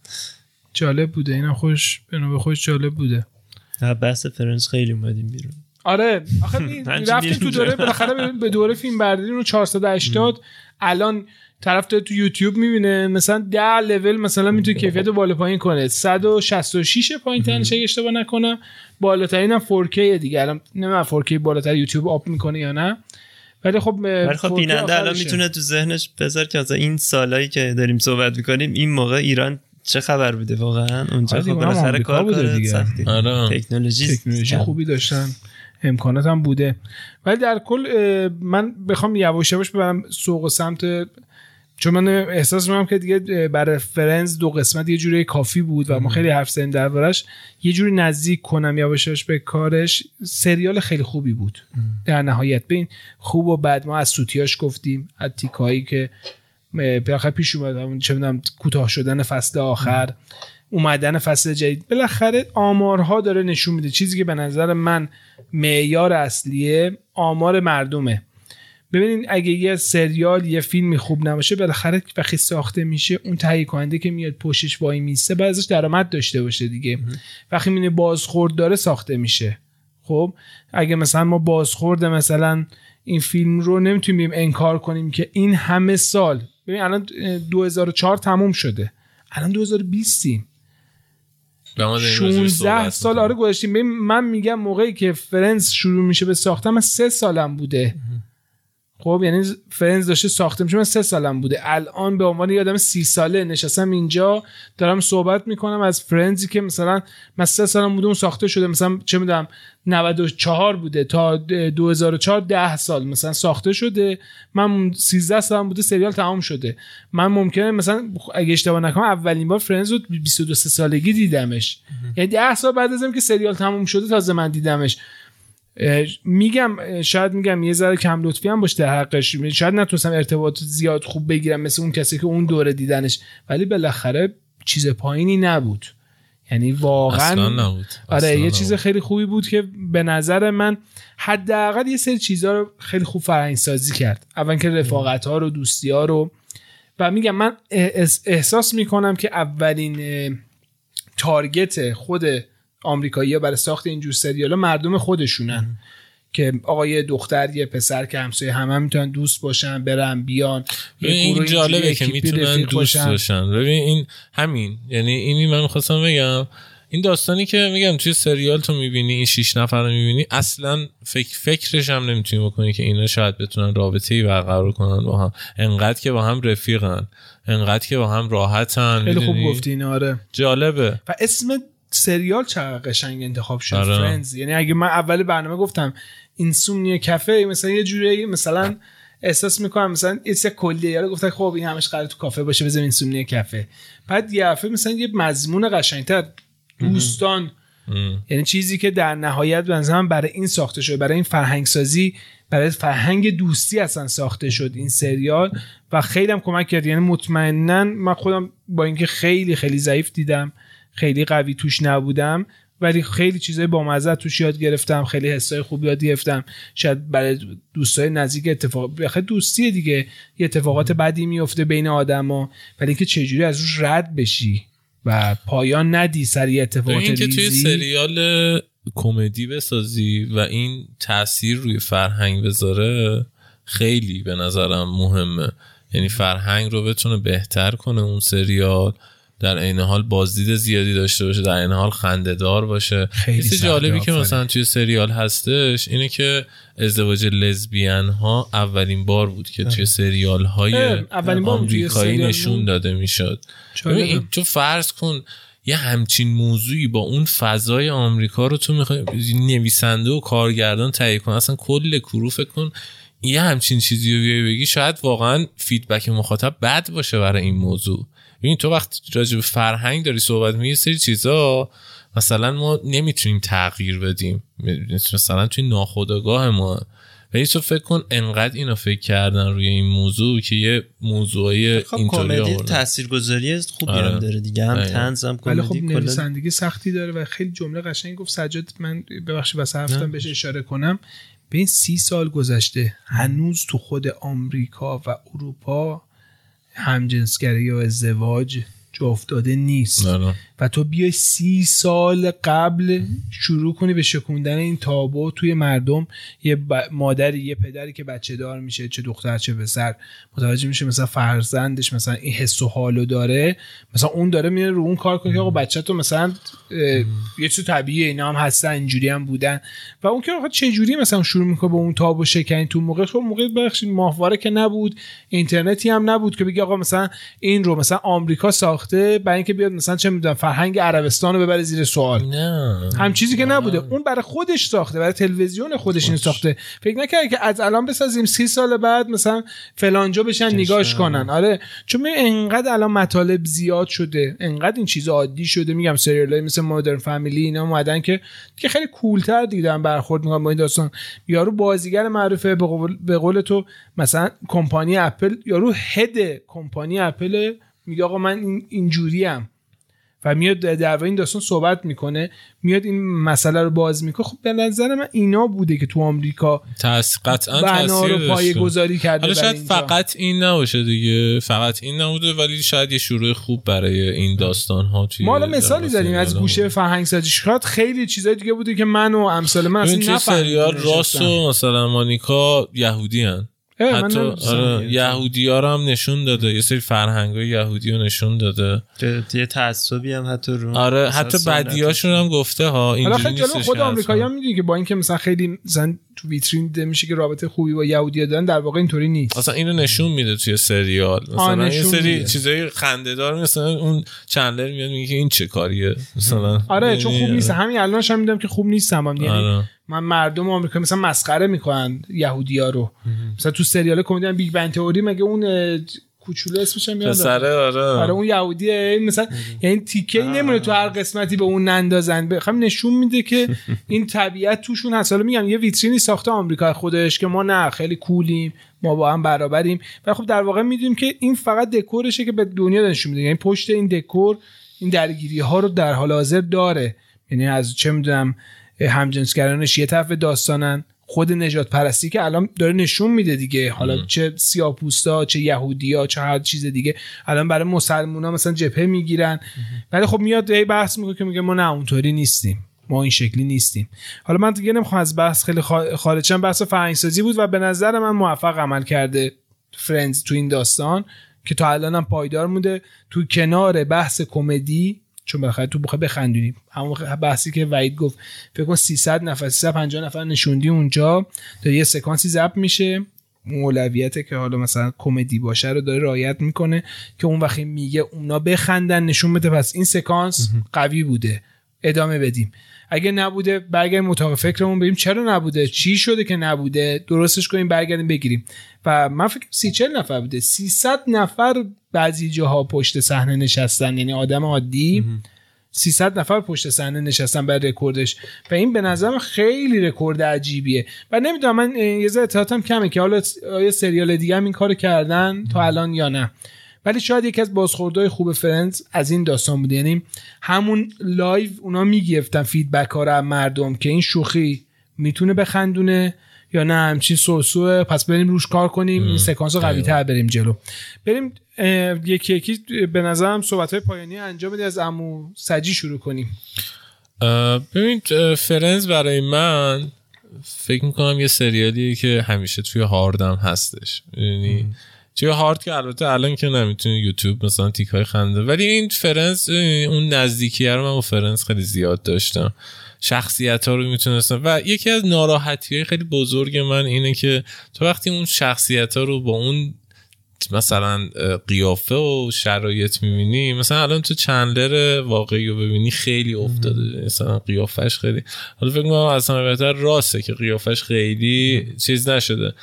جالب بوده اینم، خوش بنو به خوش جالب بوده. بحث فرنس خیلی اومدیم بیرون، آره آخه رفتیم تو دوره بالاخره به دوره فیلم برداری اون 480. الان طرف داره تو یوتیوب میبینه مثلا 10 لول مثلا میتونه کیفیت رو بالا پایین کنه، 166 پایین ترینش اگه اشتباه نکنم، بالاترینم 4K دیگه، الان نمیدونم 4K بالاتر یوتیوب آپ میکنه یا نه، ولی خب بیننده الان میتونه تو ذهنش بذاره که مثلا این سالایی که داریم صحبت میکنیم این موقع ایران چه خبر بوده واقعا، اونجا خب بالاخره کار بوده دیگه، تکنولوژی خوبی داشتن، امکانات هم بوده، ولی در کل من بخوام یواش یواش ببرم سوق و سمت، چون من احساس می‌کنم که دیگه برای فرنز دو قسمت یه جوری کافی بود و ما خیلی حرف زدیم دربارش، یه جوری نزدیک کنم یواش یواش به کارش. سریال خیلی خوبی بود در نهایت، ببین خوب و بد ما از سوتیاش گفتیم، از تیکایی که بالاخره پیش اومد، چه میدونم کوتاه شدن فصل آخر، اومدن فصل جدید، بالاخره آمارها داره نشون میده، چیزی که به نظر من معیار اصلیه آمار مردمه. ببینین اگه یه سریال یه فیلمی خوب نباشه بالاخره وقتی ساخته میشه اون تهیه کننده که میاد پشتش وای میسته باید ازش درآمد داشته باشه دیگه، وقتی میبینه بازخورد داره ساخته میشه. خب اگه مثلا ما بازخورد مثلا این فیلم رو نمیتونیم انکار کنیم که این همه سال، ببین الان 2004 تموم شده، الان 2020یم، 16 سال آره گذشتیم. ببین من میگم موقعی که فرنز شروع میشه به ساختم من 3 سالم بوده، خب یعنی فرنز داشته ساخته میشه من 3 سالم بوده، الان به عنوان یه آدم 30 ساله نشستم اینجا دارم صحبت میکنم از فرنزی که مثلا من 3 سالم بوده اون ساخته شده، مثلا چه میدونم 94 بوده تا 2004 10 سال مثلا ساخته شده، من 13 سالم بوده سریال تمام شده. من ممکنه مثلا اگه اشتباه نکنم اولین بار فرنز رو 22 سالگی دیدمش، یعنی 10 سال بعد از اینکه سریال تمام شده تازه من دیدمش. میگم شاید میگم یه ذره کم لطفی هم باشه در حقش، شاید نتونستم ارتباط زیاد خوب بگیرم مثل اون کسی که اون دوره دیدنش، ولی بالاخره چیز پایینی نبود، یعنی واقعا اصلا نبود. آره یه چیز خیلی خوبی بود که به نظر من حداقل یه سری چیزا رو خیلی خوب فرهنگ سازی کرد، اول که رفاقت ها رو، دوستی ها رو، و میگم من احساس میکنم که اولین تارگت خود آمریکایی‌ها برای ساخت اینجور سریالا مردم خودشونن که آقا یه دختر یه پسر که همسایه همه میتونن دوست باشن، برن بیان، این جالبه که میتونن دوست باشن. ببین این همین، یعنی اینی من خواستم بگم این داستانی که میگم توی سریال تو میبینی این 6 نفر رو میبینی اصلا فکرش هم نمیتونی بکنی که اینا شاید بتونن رابطه‌ای برقرار کنن با هم، انقدر که با هم رفیقن، انقدر که با هم راحتن. خیلی خوب گفتی اینا. آره جالبه. و اسم سریال چقدر قشنگ انتخاب شد. آره. فرندز. یعنی اگه من اول برنامه گفتم اینسومنیا کافه، مثلا یه جوری مثلا احساس میکنم مثلا ایس کلیه، یارو گفتن خب این همش قراره تو کافه باشه، بزنیم اینسومنیا کافه. بعد یه دفعه مثلا یه مضمون قشنگتر، دوستان، یعنی چیزی که در نهایت بنظرم برای این ساخته شد، برای این فرهنگ سازی، برای فرهنگ دوستی اصلا ساخته شد این سریال و خیلی هم کمک کرد. یعنی مطمئناً من خودم با اینکه خیلی خیلی ضعیف دیدم، خیلی قوی توش نبودم، ولی خیلی چیزای بامزه توش یاد گرفتم، خیلی حسای خوب یاد گرفتم. شاید برای دوستای نزدیک اتفاق، بخاطر دوستی دیگه، یه اتفاقات بدی میفته بین آدما، ولی اینکه چجوری از روش رد بشی و پایان ندی سری اتفاقات ریزی. این که توی سریال کمدی بسازی و این تأثیر روی فرهنگ بذاره خیلی به نظرم مهمه. یعنی فرهنگ رو بتونه بهتر کنه اون سریال، در این حال بازدید زیادی داشته باشه، در این حال خنده‌دار باشه. خیلی جالبی که مثلا توی سریال هستش اینه که ازدواج لزبیان ها اولین بار بود که توی سریال های آمریکایی نشون داده میشد. تو فرض کن یه همچین موضوعی با اون فضای آمریکا رو تو میخوای نویسنده و کارگردان تهیه کنه، اصلا کل کرو فکر کن یه همچین چیزی رو بیای بگی، شاید واقعا فیدبک مخاطب بد باشه برای این موضوع. ببین تو وقتی راجع به فرهنگ داری صحبت می‌کنی، سری چیزا مثلا ما نمیتونیم تغییر بدیم، مثلا توی ناخودآگاه ما، ولی تو فکر کن انقدر اینا فکر کردن روی این موضوع که یه موضوعی خب اینطوری آورده. تاثیرگذاری خوبی هم داره دیگه، هم طنز هم کمدی. خب نویسندگی سختی داره و خیلی جمله قشنگی گفت سجاد، من ببخشید واسه هفتم بهش اشاره کنم. به این 30 سال گذشته هنوز تو خود آمریکا و اروپا همجنسگری یا ازدواج جا افتاده نیست. نه نه. و تو بیای 30 سال قبل شروع کنی به شکوندن این تابو توی مردم. یه مادری، یه پدری که بچه دار میشه، چه دختر چه پسر، متوجه میشه مثلا فرزندش مثلا این حس و حالو داره، مثلا اون داره میره رو اون کار کنه که آقا بچه تو مثلا یه چیز طبیعیه، اینا هم هستن، اینجوری هم بودن. و اون که آقا چه جوری مثلا شروع میکنه به اون تابو شکنی تو موقع خب موقع بخشین ماهواره که نبود، اینترنتی هم نبود که بگی آقا مثلا این رو مثلا آمریکا ساخته برای اینکه بیاد مثلا چه میدونم فرهنگ عربستان رو ببره زیر سوال. نه. هم چیزی که نبوده. اون برای خودش ساخته، برای تلویزیون خودش این ساخته. فکر نکرد که از الان بسازیم 30 سال بعد مثلا فلانجا بشن نگاش کنن. آره، چون انقدر الان مطالب زیاد شده، انقدر این چیزا عادی شده. میگم سریالای مثل مدرن فامیلی اینا اومدن که خیلی کولتر دیدن برخورد میکنن با این داستان. یارو بازیگر معروفه، به قول تو مثلا کمپانی اپل، یارو هد کمپانی اپل، میگه آقا من اینجوری ام و میاد در این داستان صحبت میکنه، میاد این مسئله رو باز میکنه. خب به نظر من اینا بوده که تو آمریکا قطعا تاثیر رو پایه‌گذاری کرده. حالا شاید فقط این نباشه دیگه، فقط این نبوده، ولی شاید یه شروع خوب برای این داستان ها توی ما. حالا مثالی زدیم از گوشه فرهنگسازی، شاید خیلی چیزای دیگه بوده که من و امثال من اصلا سریال راست و مثلا مانیکا یهودی هن. حتی یهودی ها رو هم نشون داده، یه سری فرهنگ های یهودی رو نشون داده، یه تعصبی هم حتی رو، آره حتی بدیاشون هم گفته ها. اینجوری نیستش. خود آمریکایی هم میدونی که با این که مثلا خیلی زن تو ویترین دیده میشه که رابطه خوبی با یهودی ها دارن، در واقع اینطوری نیست. اصلا اینو نشون میده توی سریال، مثلا یه سری چیزای خنده‌دار، مثلا اون چندلر میاد میگه این چه کاریه مثلا. آره چون خوب نیست. همین الانش هم میدونم که خوب نیست هم. یعنی من مردم آمریکا مثلا مسخره میکنن یهودی‌ها رو. مثلا تو سریال کمدی بیگ بنگ تئوری مگه اون کوچوله اسمش هم یادم پسره، آره اون یهودیه مثلا یعنی تیکه‌ای نمونه تو هر قسمتی به اون نندازن. بخوام نشون میده که این طبیعت توشون هست. حالا میگم یه ویترینی ساخته آمریکا خودش که ما نه خیلی کولیم، ما با هم برابریم، ولی خب در واقع میدونیم که این فقط دکورشه که به دنیا نشون میده. یعنی پشت این دکور این درگیری‌ها رو در حال حاضر داره. یعنی از چه میدونم همجنسگرانش یه طرف داستانن، خود نجات پرستی که الان داره نشون میده دیگه، حالا چه سیاه‌پوستا، چه یهودیا، چه هر چیز دیگه، الان برای مسلمونا مثلا جبهه میگیرن، ولی خب میاد یه بحث میکنه که میگه ما نه اونطوری نیستیم، ما این شکلی نیستیم. حالا من دیگه نمیخوام از بحث خیلی خارجم. بحث فرهنگسازی بود و به نظر من موفق عمل کرده فرندز تو این داستان که تا الانم پایدار مونده. تو کنار بحث کمدی چون بالاخره تو بخوای بخندونی. همون بحثی که وحید گفت فکر کن 300 نفر 350 نفر نشوندی اونجا، داره یه سکانسی ضبط میشه، اولویته که حالا مثلا کمدی باشه رو داره رعایت میکنه که اون وقتی میگه اونا بخندن نشون بده پس این سکانس قوی بوده ادامه بدیم، اگه نبوده برگردیم مطابق فکرمون بریم چرا نبوده، چی شده که نبوده، درستش کنیم برگردیم بگیریم. و من فکر 34 نفر بوده، 300 نفر بعضی جاها پشت صحنه نشستن، یعنی آدم عادی 300 نفر پشت صحنه نشستن برای رکوردش و این به نظرم خیلی رکورد عجیبیه. و نمیدونم من یه ذره اطلاعاتم کمه که حالا آیا سریال دیگه هم این کارو کردن تا الان یا نه، ولی شاید یکی از بازخوردهای خوب فرندز از این داستان بود، یعنی همون لایو اونا میگرفتن فیدبک ها رو از مردم که این شوخی میتونه بخندونه یا نه همچین سوسوه، پس بریم روش کار کنیم، این سکانس رو قوی تر بریم جلو. بریم یکی یکی به نظرم صحبت های پایانی انجام بدیم، از عمو سجی شروع کنیم. ببین فرندز برای من فکر میکنم یه سریالیه که همیشه توی هاردم هستش، یعنی چه هارد که البته الان که نمیتونی یوتیوب مثلا تیکای خنده، ولی این فرنس اون نزدیکیه رو من با فرنس خیلی زیاد داشتم، شخصیت‌ها رو میتونستم و یکی از ناراحتی‌های خیلی بزرگ من اینه که تو وقتی اون شخصیت‌ها رو با اون مثلا قیافه و شرایط میبینی، مثلا الان تو چندلر واقعی رو ببینی خیلی افتاده مثلا قیافش خیلی، حالا فکر کنم اصلا بهتر راسته که قیافش خیلی چیز نشده،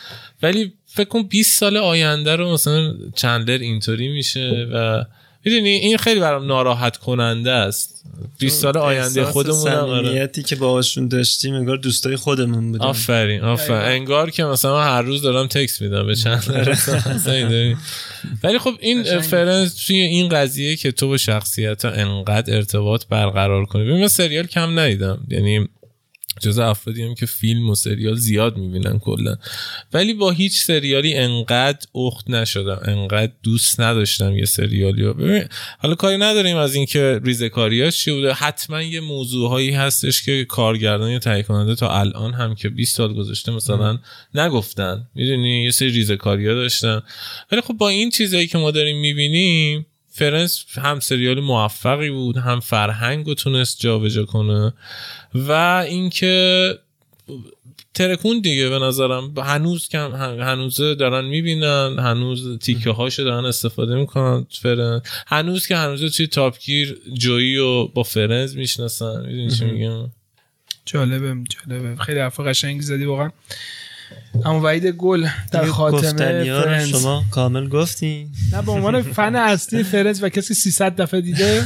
ولی فکر کنم 20 سال آینده رو مثلا چندلر اینطوری میشه و میدونی این خیلی برام ناراحت کننده است. 20 سال آینده خودمون هم صمیمیتی که باهاشون داشتیم انگار دوستای خودمون بودیم. آفرین آفرین، انگار که مثلا هر روز دارم تکست میدم به چندلر. ولی خب این فرنس توی این قضیه که تو با شخصیت‌ها انقدر ارتباط برقرار کنی، ببین من سریال کم ندیدم، یعنی جز افرادی هم که فیلم و سریال زیاد میبینن کلا، ولی با هیچ سریالی انقدر اخت نشدم، انقدر دوست نداشتم یه سریالی رو ببین. حالا کاری نداریم از این که ریزکاریاش چی بوده، حتما یه موضوع هایی هستش که کارگردان یا تهیه کننده تا الان هم که 20 سال گذشته مثلا نگفتن، میدونی یه سری ریزکاریا داشتن. ولی خب با این چیزایی که ما داریم میبینیم فرنس هم سریال موفقی بود، هم فرهنگو تونست جابجا کنه و اینکه ترکون دیگه به نظرم هنوز کم، هنوز دارن میبینن، هنوز تیکه هاشو دارن استفاده میکنن فرنس، هنوز که هنوز توی تاپگیر جویی رو با فرنس میشناسن. میدونی چی میگم؟ جالبه خیلی حرف قشنگی زدی واقعا. اما وعید گل در خاتمه فرنس شما کامل گفتین، نه به عنوان فن اصلی فرنس و کسی 300 دفعه دیده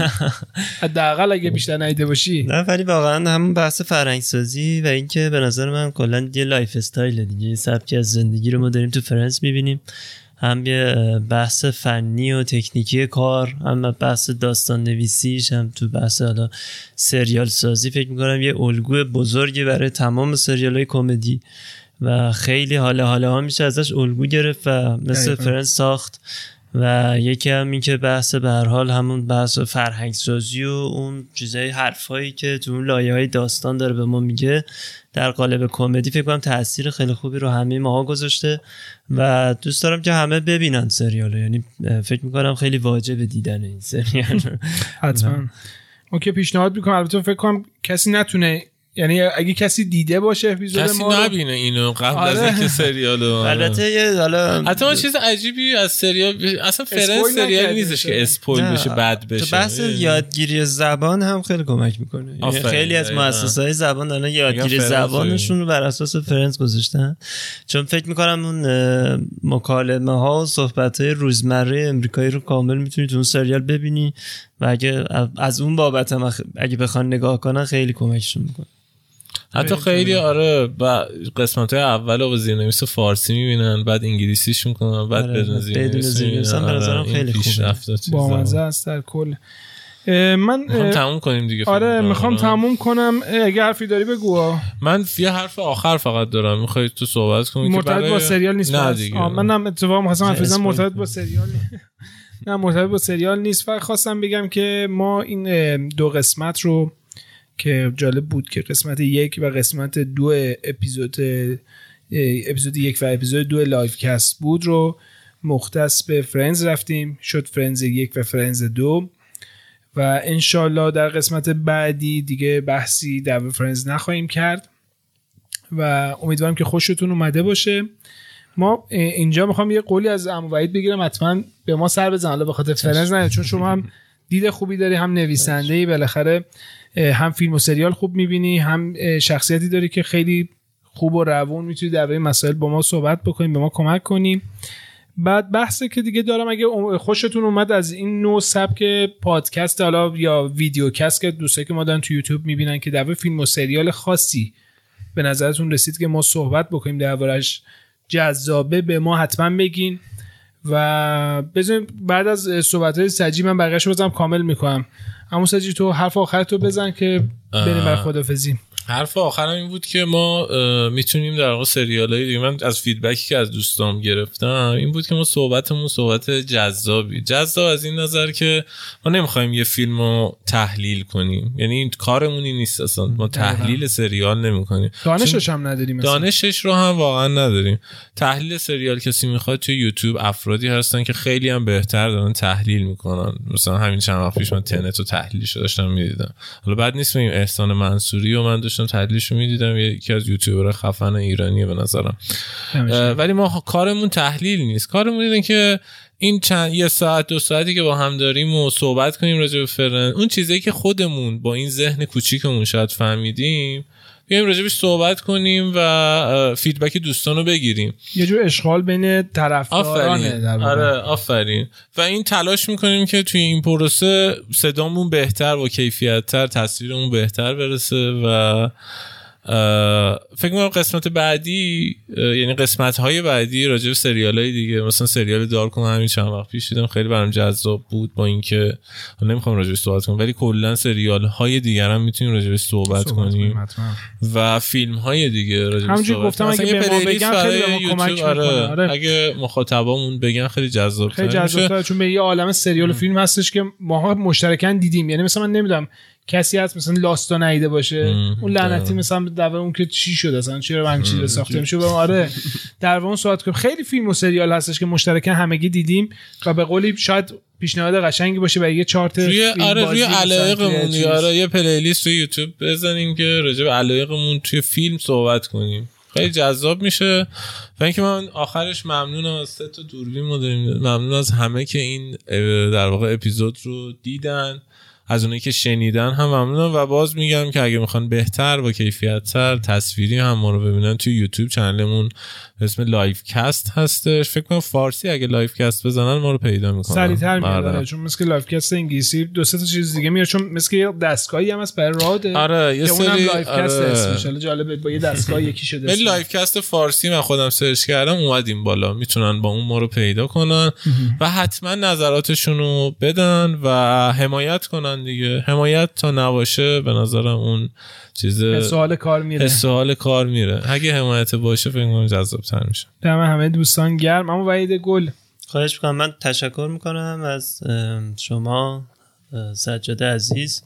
حداقل اگه بیشتر ندیده باشی، نه ولی واقعا همون بحث فرهنگ سازی و اینکه به نظر من کلا یه لایف استایل دیگه، یه سبکی از زندگی رو ما داریم تو فرنس میبینیم، هم یه بحث فنی و تکنیکی کار، هم بحث داستان نویسیش، هم تو بحث حالا سریال سازی. فکر می‌کنم یه الگوی بزرگی برای تمام سریال‌های کمدی و خیلی حالا میشه ازش الگو گرفت و مثل فرنس ساخت. و یکی هم این که بحث به هر حال همون بحث فرهنگ سازی و اون چیزای حرفایی که تو اون لایه‌های داستان داره به ما میگه در قالب کمدی فکر کنم تاثیر خیلی خوبی رو همه ماها گذاشته و دوست دارم که همه ببینن سریالو، یعنی فکر می‌کنم خیلی واجب دیدن این سریال. حتما من که پیشنهاد می‌کنم، البته فکر کنم کسی نتونه، یعنی اگه کسی دیده باشه اپیزود ما رو نبینه اینو قبل از اینکه سریالو، البته یه حالا حتما چیز عجیبی از سریال، اصلا فرنس سریال نیستش که اسپویل بشه بد بشه. تو بحث یادگیری زبان هم خیلی کمک میکنه، خیلی از مؤسسه‌های زبان الان یادگیری زبانشون رو بر اساس فرنس گذاشتن، چون فکر میکنم اون مکالمه ها و صحبت های روزمره امریکایی رو کامل میتونید اون سریال ببینی و اگه از اون بابت هم اگه بخوان نگاه کنن خیلی کمکشون میکنه. حتی خیلی آره با قسمت‌های اول و زیرنویس فارسی می‌بینن، بعد انگلیسیش می‌کنن، بعد بدون زیرنویس هم به نظرم خیلی خوبه، با مزه است در کل. من میخوام تموم کنیم دیگه. آره میخوام تموم کنم، اگه حرفی داری بگو. من یه حرف آخر فقط دارم، میخوای تو صحبت کنی که مرتبط با سریال نیست؟ نه منم اتفاقا می‌خواستم حرف مرتبط با سریال نه مرتبط با سریال نیست، فقط خواستم بگم که ما این دو قسمت رو که جالب بود که قسمت 1 و قسمت 2 اپیزود 1 و اپیزود 2 لایو کست بود رو مختص به فرنز رفتیم، شد فرنز 1 و فرنز 2 و انشالله در قسمت بعدی دیگه بحثی در فرنز نخواهیم کرد و امیدوارم که خوشتون اومده باشه. ما اینجا میخوام یه قولی از عمو وحید بگیرم، حتما به ما سر بزن حالا به خاطر فرنز نه، چون شما هم دید خوبی داری، هم نویسنده‌ای، بالاخره هم فیلم و سریال خوب میبینی، هم شخصیتی داری که خیلی خوب و روون میتونی درباره مسائل با ما صحبت بکنیم، به ما کمک کنیم. بعد بحثی که دیگه دارم، اگه خوشتون اومد از این نوع سبک پادکست حالا یا ویدیوکست که دوستایی که ما دارن تو یوتیوب میبینن که درباره فیلم و سریال خاصی به نظرتون رسید که ما صحبت بکنیم دربارش، جذابه، به ما حتما بگین و بزنیم. بعد از صحبت‌های سجی من بقیه‌اش رو بازم کامل می‌کنم. اما سجی تو حرف آخر تو بزن که بریم برای خدافظی. حرف آخرم این بود که ما میتونیم در واقع سریالای دیگه، من از فیدبکی که از دوستام گرفتم این بود که ما صحبت جذابی، جذاب از این نظر که ما نمیخوایم یه فیلمو تحلیل کنیم، یعنی این کارمون نیست اصلا، ما تحلیل سریال نمی‌کنیم، دانشش هم نداریم، دانشش رو هم واقعا نداریم. تحلیل سریال کسی میخواد، تو یوتیوب افرادی هستن که خیلی هم بهتر دارن تحلیل میکنن، مثلا همین چند وقت پیش من تنتو تحلیلش داشتم میدیدم، حالا بعد نیست میگم احسان منصوری و من تحلیلشو میدیدم، یکی از یوتیوبرهای خفن ایرانیه به نظرم، ولی ما کارمون تحلیل نیست، کارمون اینه که این یه ساعت دو ساعتی که با هم داریم و صحبت کنیم راجع به فرند، اون چیزایی که خودمون با این ذهن کوچیکمون شاید فهمیدیم بیایم راجبش صحبت کنیم و فیدبک دوستانو بگیریم. یه جور اشغال بین طرفدارانه در واقع. آره آفرین. و این تلاش میکنیم که توی این پروسه صدامون بهتر و کیفیت‌تر، تصویرمون بهتر برسه و فکر میکنم قسمت بعدی، یعنی قسمت‌های بعدی راجع به سریال‌های دیگه، مثلا سریال دارک همین چند وقت پیش دیدم، خیلی برام جذاب بود، با اینکه نمی‌خوام راجع به صحبت کنم، ولی کلا سریال‌های دیگر هم می‌تونیم راجع به صحبت کنیم و فیلم‌های دیگه راجع به صحبت کنیم. همونجوری گفتم اگه به ما بگن خیلی به ما کمک می‌کنه، اگه مخاطبامون بگن خیلی جذاب‌تر میشه. خیلی جذاب‌تر، چون به یه عالمه سریال و فیلم هستش که ماها مشترکاً دیدیم، یعنی مثلا من نمی‌دونم کسی هست مثلا لاستو نایده باشه، اون لعنتی مثلا دعوا اون که چی شد اصلا، چرا من چیزی ساخته میشه، آره در واقع صحبت کنیم. خیلی فیلم و سریال هستش که مشترکاً همگی دیدیم و به قولی شاید پیشنهاد قشنگی باشه برای یه چارت روی علایقمون، یا یه پلی لیست تو یوتیوب بزنیم که راجع به علایقمون توی فیلم صحبت کنیم، خیلی جذاب میشه. و اینکه من آخرش ممنونم از سه تا دوربین ما داریم، ممنون از همه که این در واقع اپیزود رو دیدن، از اونایی که شنیدن هم ممنونم و باز میگم که اگه میخوان بهتر و کیفیت‌تر تصویری هم ما رو ببینن توی یوتیوب چنلمون به اسم لایف کست هستش، فکر کنم فارسی اگه لایف کست بزنن ما رو پیدا میکنن سریع‌تر میاد، چون مثل لایف کست انگلیسی دو سه تا چیز دیگه میاد، چون مثل یه دستگاهی هم هست برای راده، آره یه سری لایف کست اسمش ان جالبه با یه دستگاه یکی شده، ولی لایف کست فارسی من خودم سرچ کردم اومدیم بالا، میتونن با اون ما رو پیدا کنن و حتما نظراتشون رو بدن و حمایت کنن دیگه، حمایت تا نباشه به نظرم اون چیز سوال کار میره، اگه حمایت باشه فکر کنم جذاب‌تر میشه. دم همه دوستان گرم. اما وحید گل، خواهش می‌کنم، من تشکر میکنم از شما سجاد عزیز،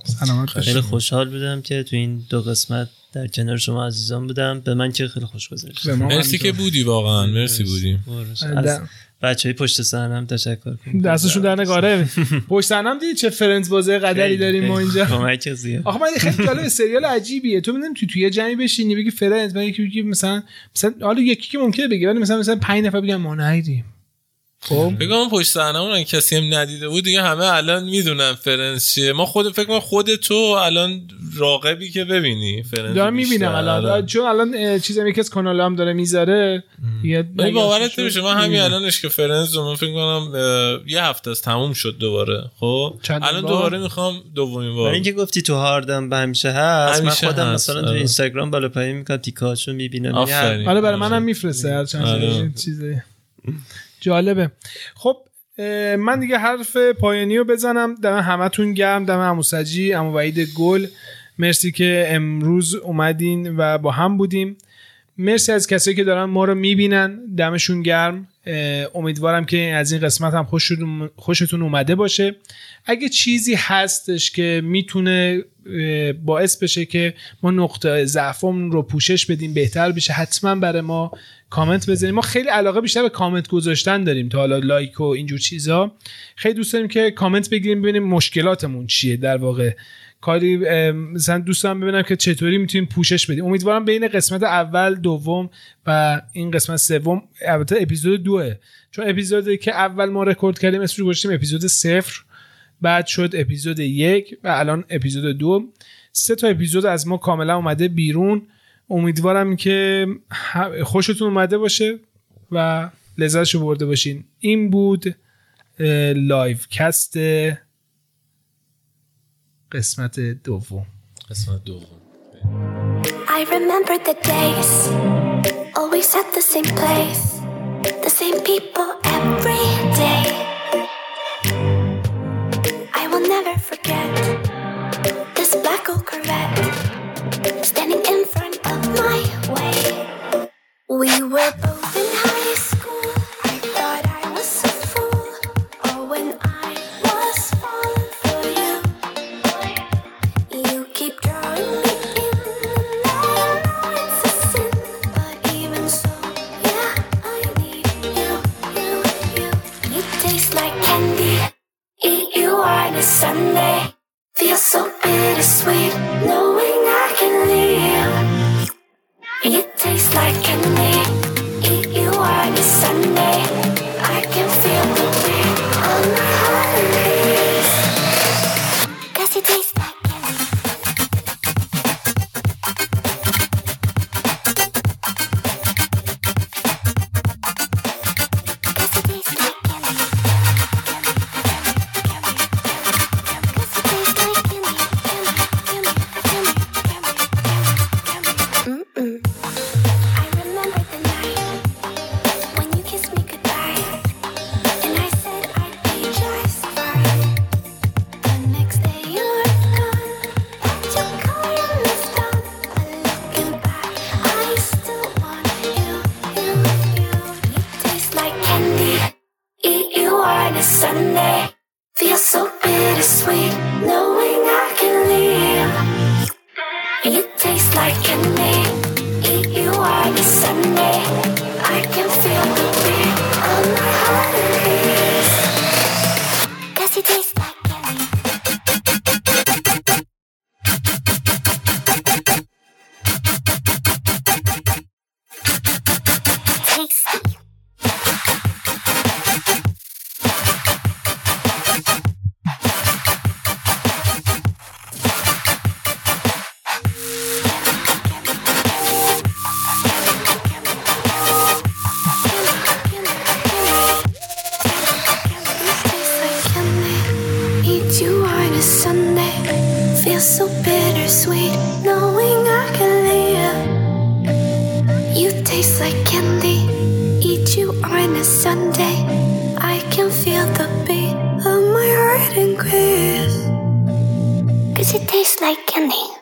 خیلی خوشحال بودم که تو این دو قسمت در کنار شما عزیزان بودم، به من که خیلی خوش گذشت، مرسی که بودی، واقعا مرسی بودی. بچه‌ی پشت صحنه هم تشکر کنم، دستشون در نگاره پشت صحنه هم دیدی چه فرندز بازی قدری داریم ما اینجا، کمک زیاد. آخه من خیلی جالب سریال عجیبیه، تو می‌دونی توی جمعی بشینی بگی فرندز، من یکی مثلا حالا یکی که ممکنه بگه، ولی مثلا 5 نفر بگن ما نایدیم، خب بگم پشت صحنه اون کسی هم ندیده بود دیگه، همه الان میدونن فرنس چیه. ما خود فکر کنم خود تو الان راغبی که ببینی فرنس، دارم میبینم الان، چون الان چیزم یکی از کانالام داره میذاره، یعنی باورت نمیشه من همین الانش که فرنس رو من فکر کنم یه هفته است تموم شد دوباره، خب الان دوباره میخوام دومین بار، من اینکه گفتی تو هاردم به همیشه هست، من خودم مثلا تو اینستاگرام بالا پایین میکنم، تیکاشو میبینم، حالا برای منم میفرسته هر چند چیزی جالبه. خب من دیگه حرف پایانی رو بزنم، دم همتون گرم، دم عمو سجی، عمو وحید گل، مرسی که امروز اومدین و با هم بودیم، مرسی از کسایی که دارن ما رو میبینن، دمشون گرم، امیدوارم که از این قسمت هم خوشتون اومده باشه. اگه چیزی هستش که میتونه باعث بشه که ما نقطه ضعفمون رو پوشش بدیم بهتر بشه، حتما برای ما کامنت بذاریم. ما خیلی علاقه بیشتر به کامنت گذاشتن داریم تا حالا لایک و اینجور چیزا. خیلی دوست داریم که کامنت بگیریم، ببینیم مشکلاتمون چیه، در واقع کاری مثلا دوستان ببینم که چطوری میتونیم پوشش بدیم. امیدوارم بین قسمت اول، دوم و این قسمت سوم، البته اپیزود 2، چون اپیزودی که اول ما رکورد کردیم اسمش رو گذاشتیم اپیزود 0، بعد شد اپیزود 1 و الان اپیزود 2. 3 تا اپیزود از ما کاملا اومده بیرون. امیدوارم که خوشتون اومده باشه و لذتشو برده باشین. این بود لایو کست قسمت دوم. I remember the days always at the same place, the same people every day. I will never forget this black old Corvette standing in front of my way. We were both in high school. I thought I was a fool. Oh, when I was falling for you. Sunday feels so bittersweet, knowing I can leave. It tastes like candy. Eat you on a Sunday. I can feel the beat on my holidays. 'Cause it tastes like candy. It tastes like candy.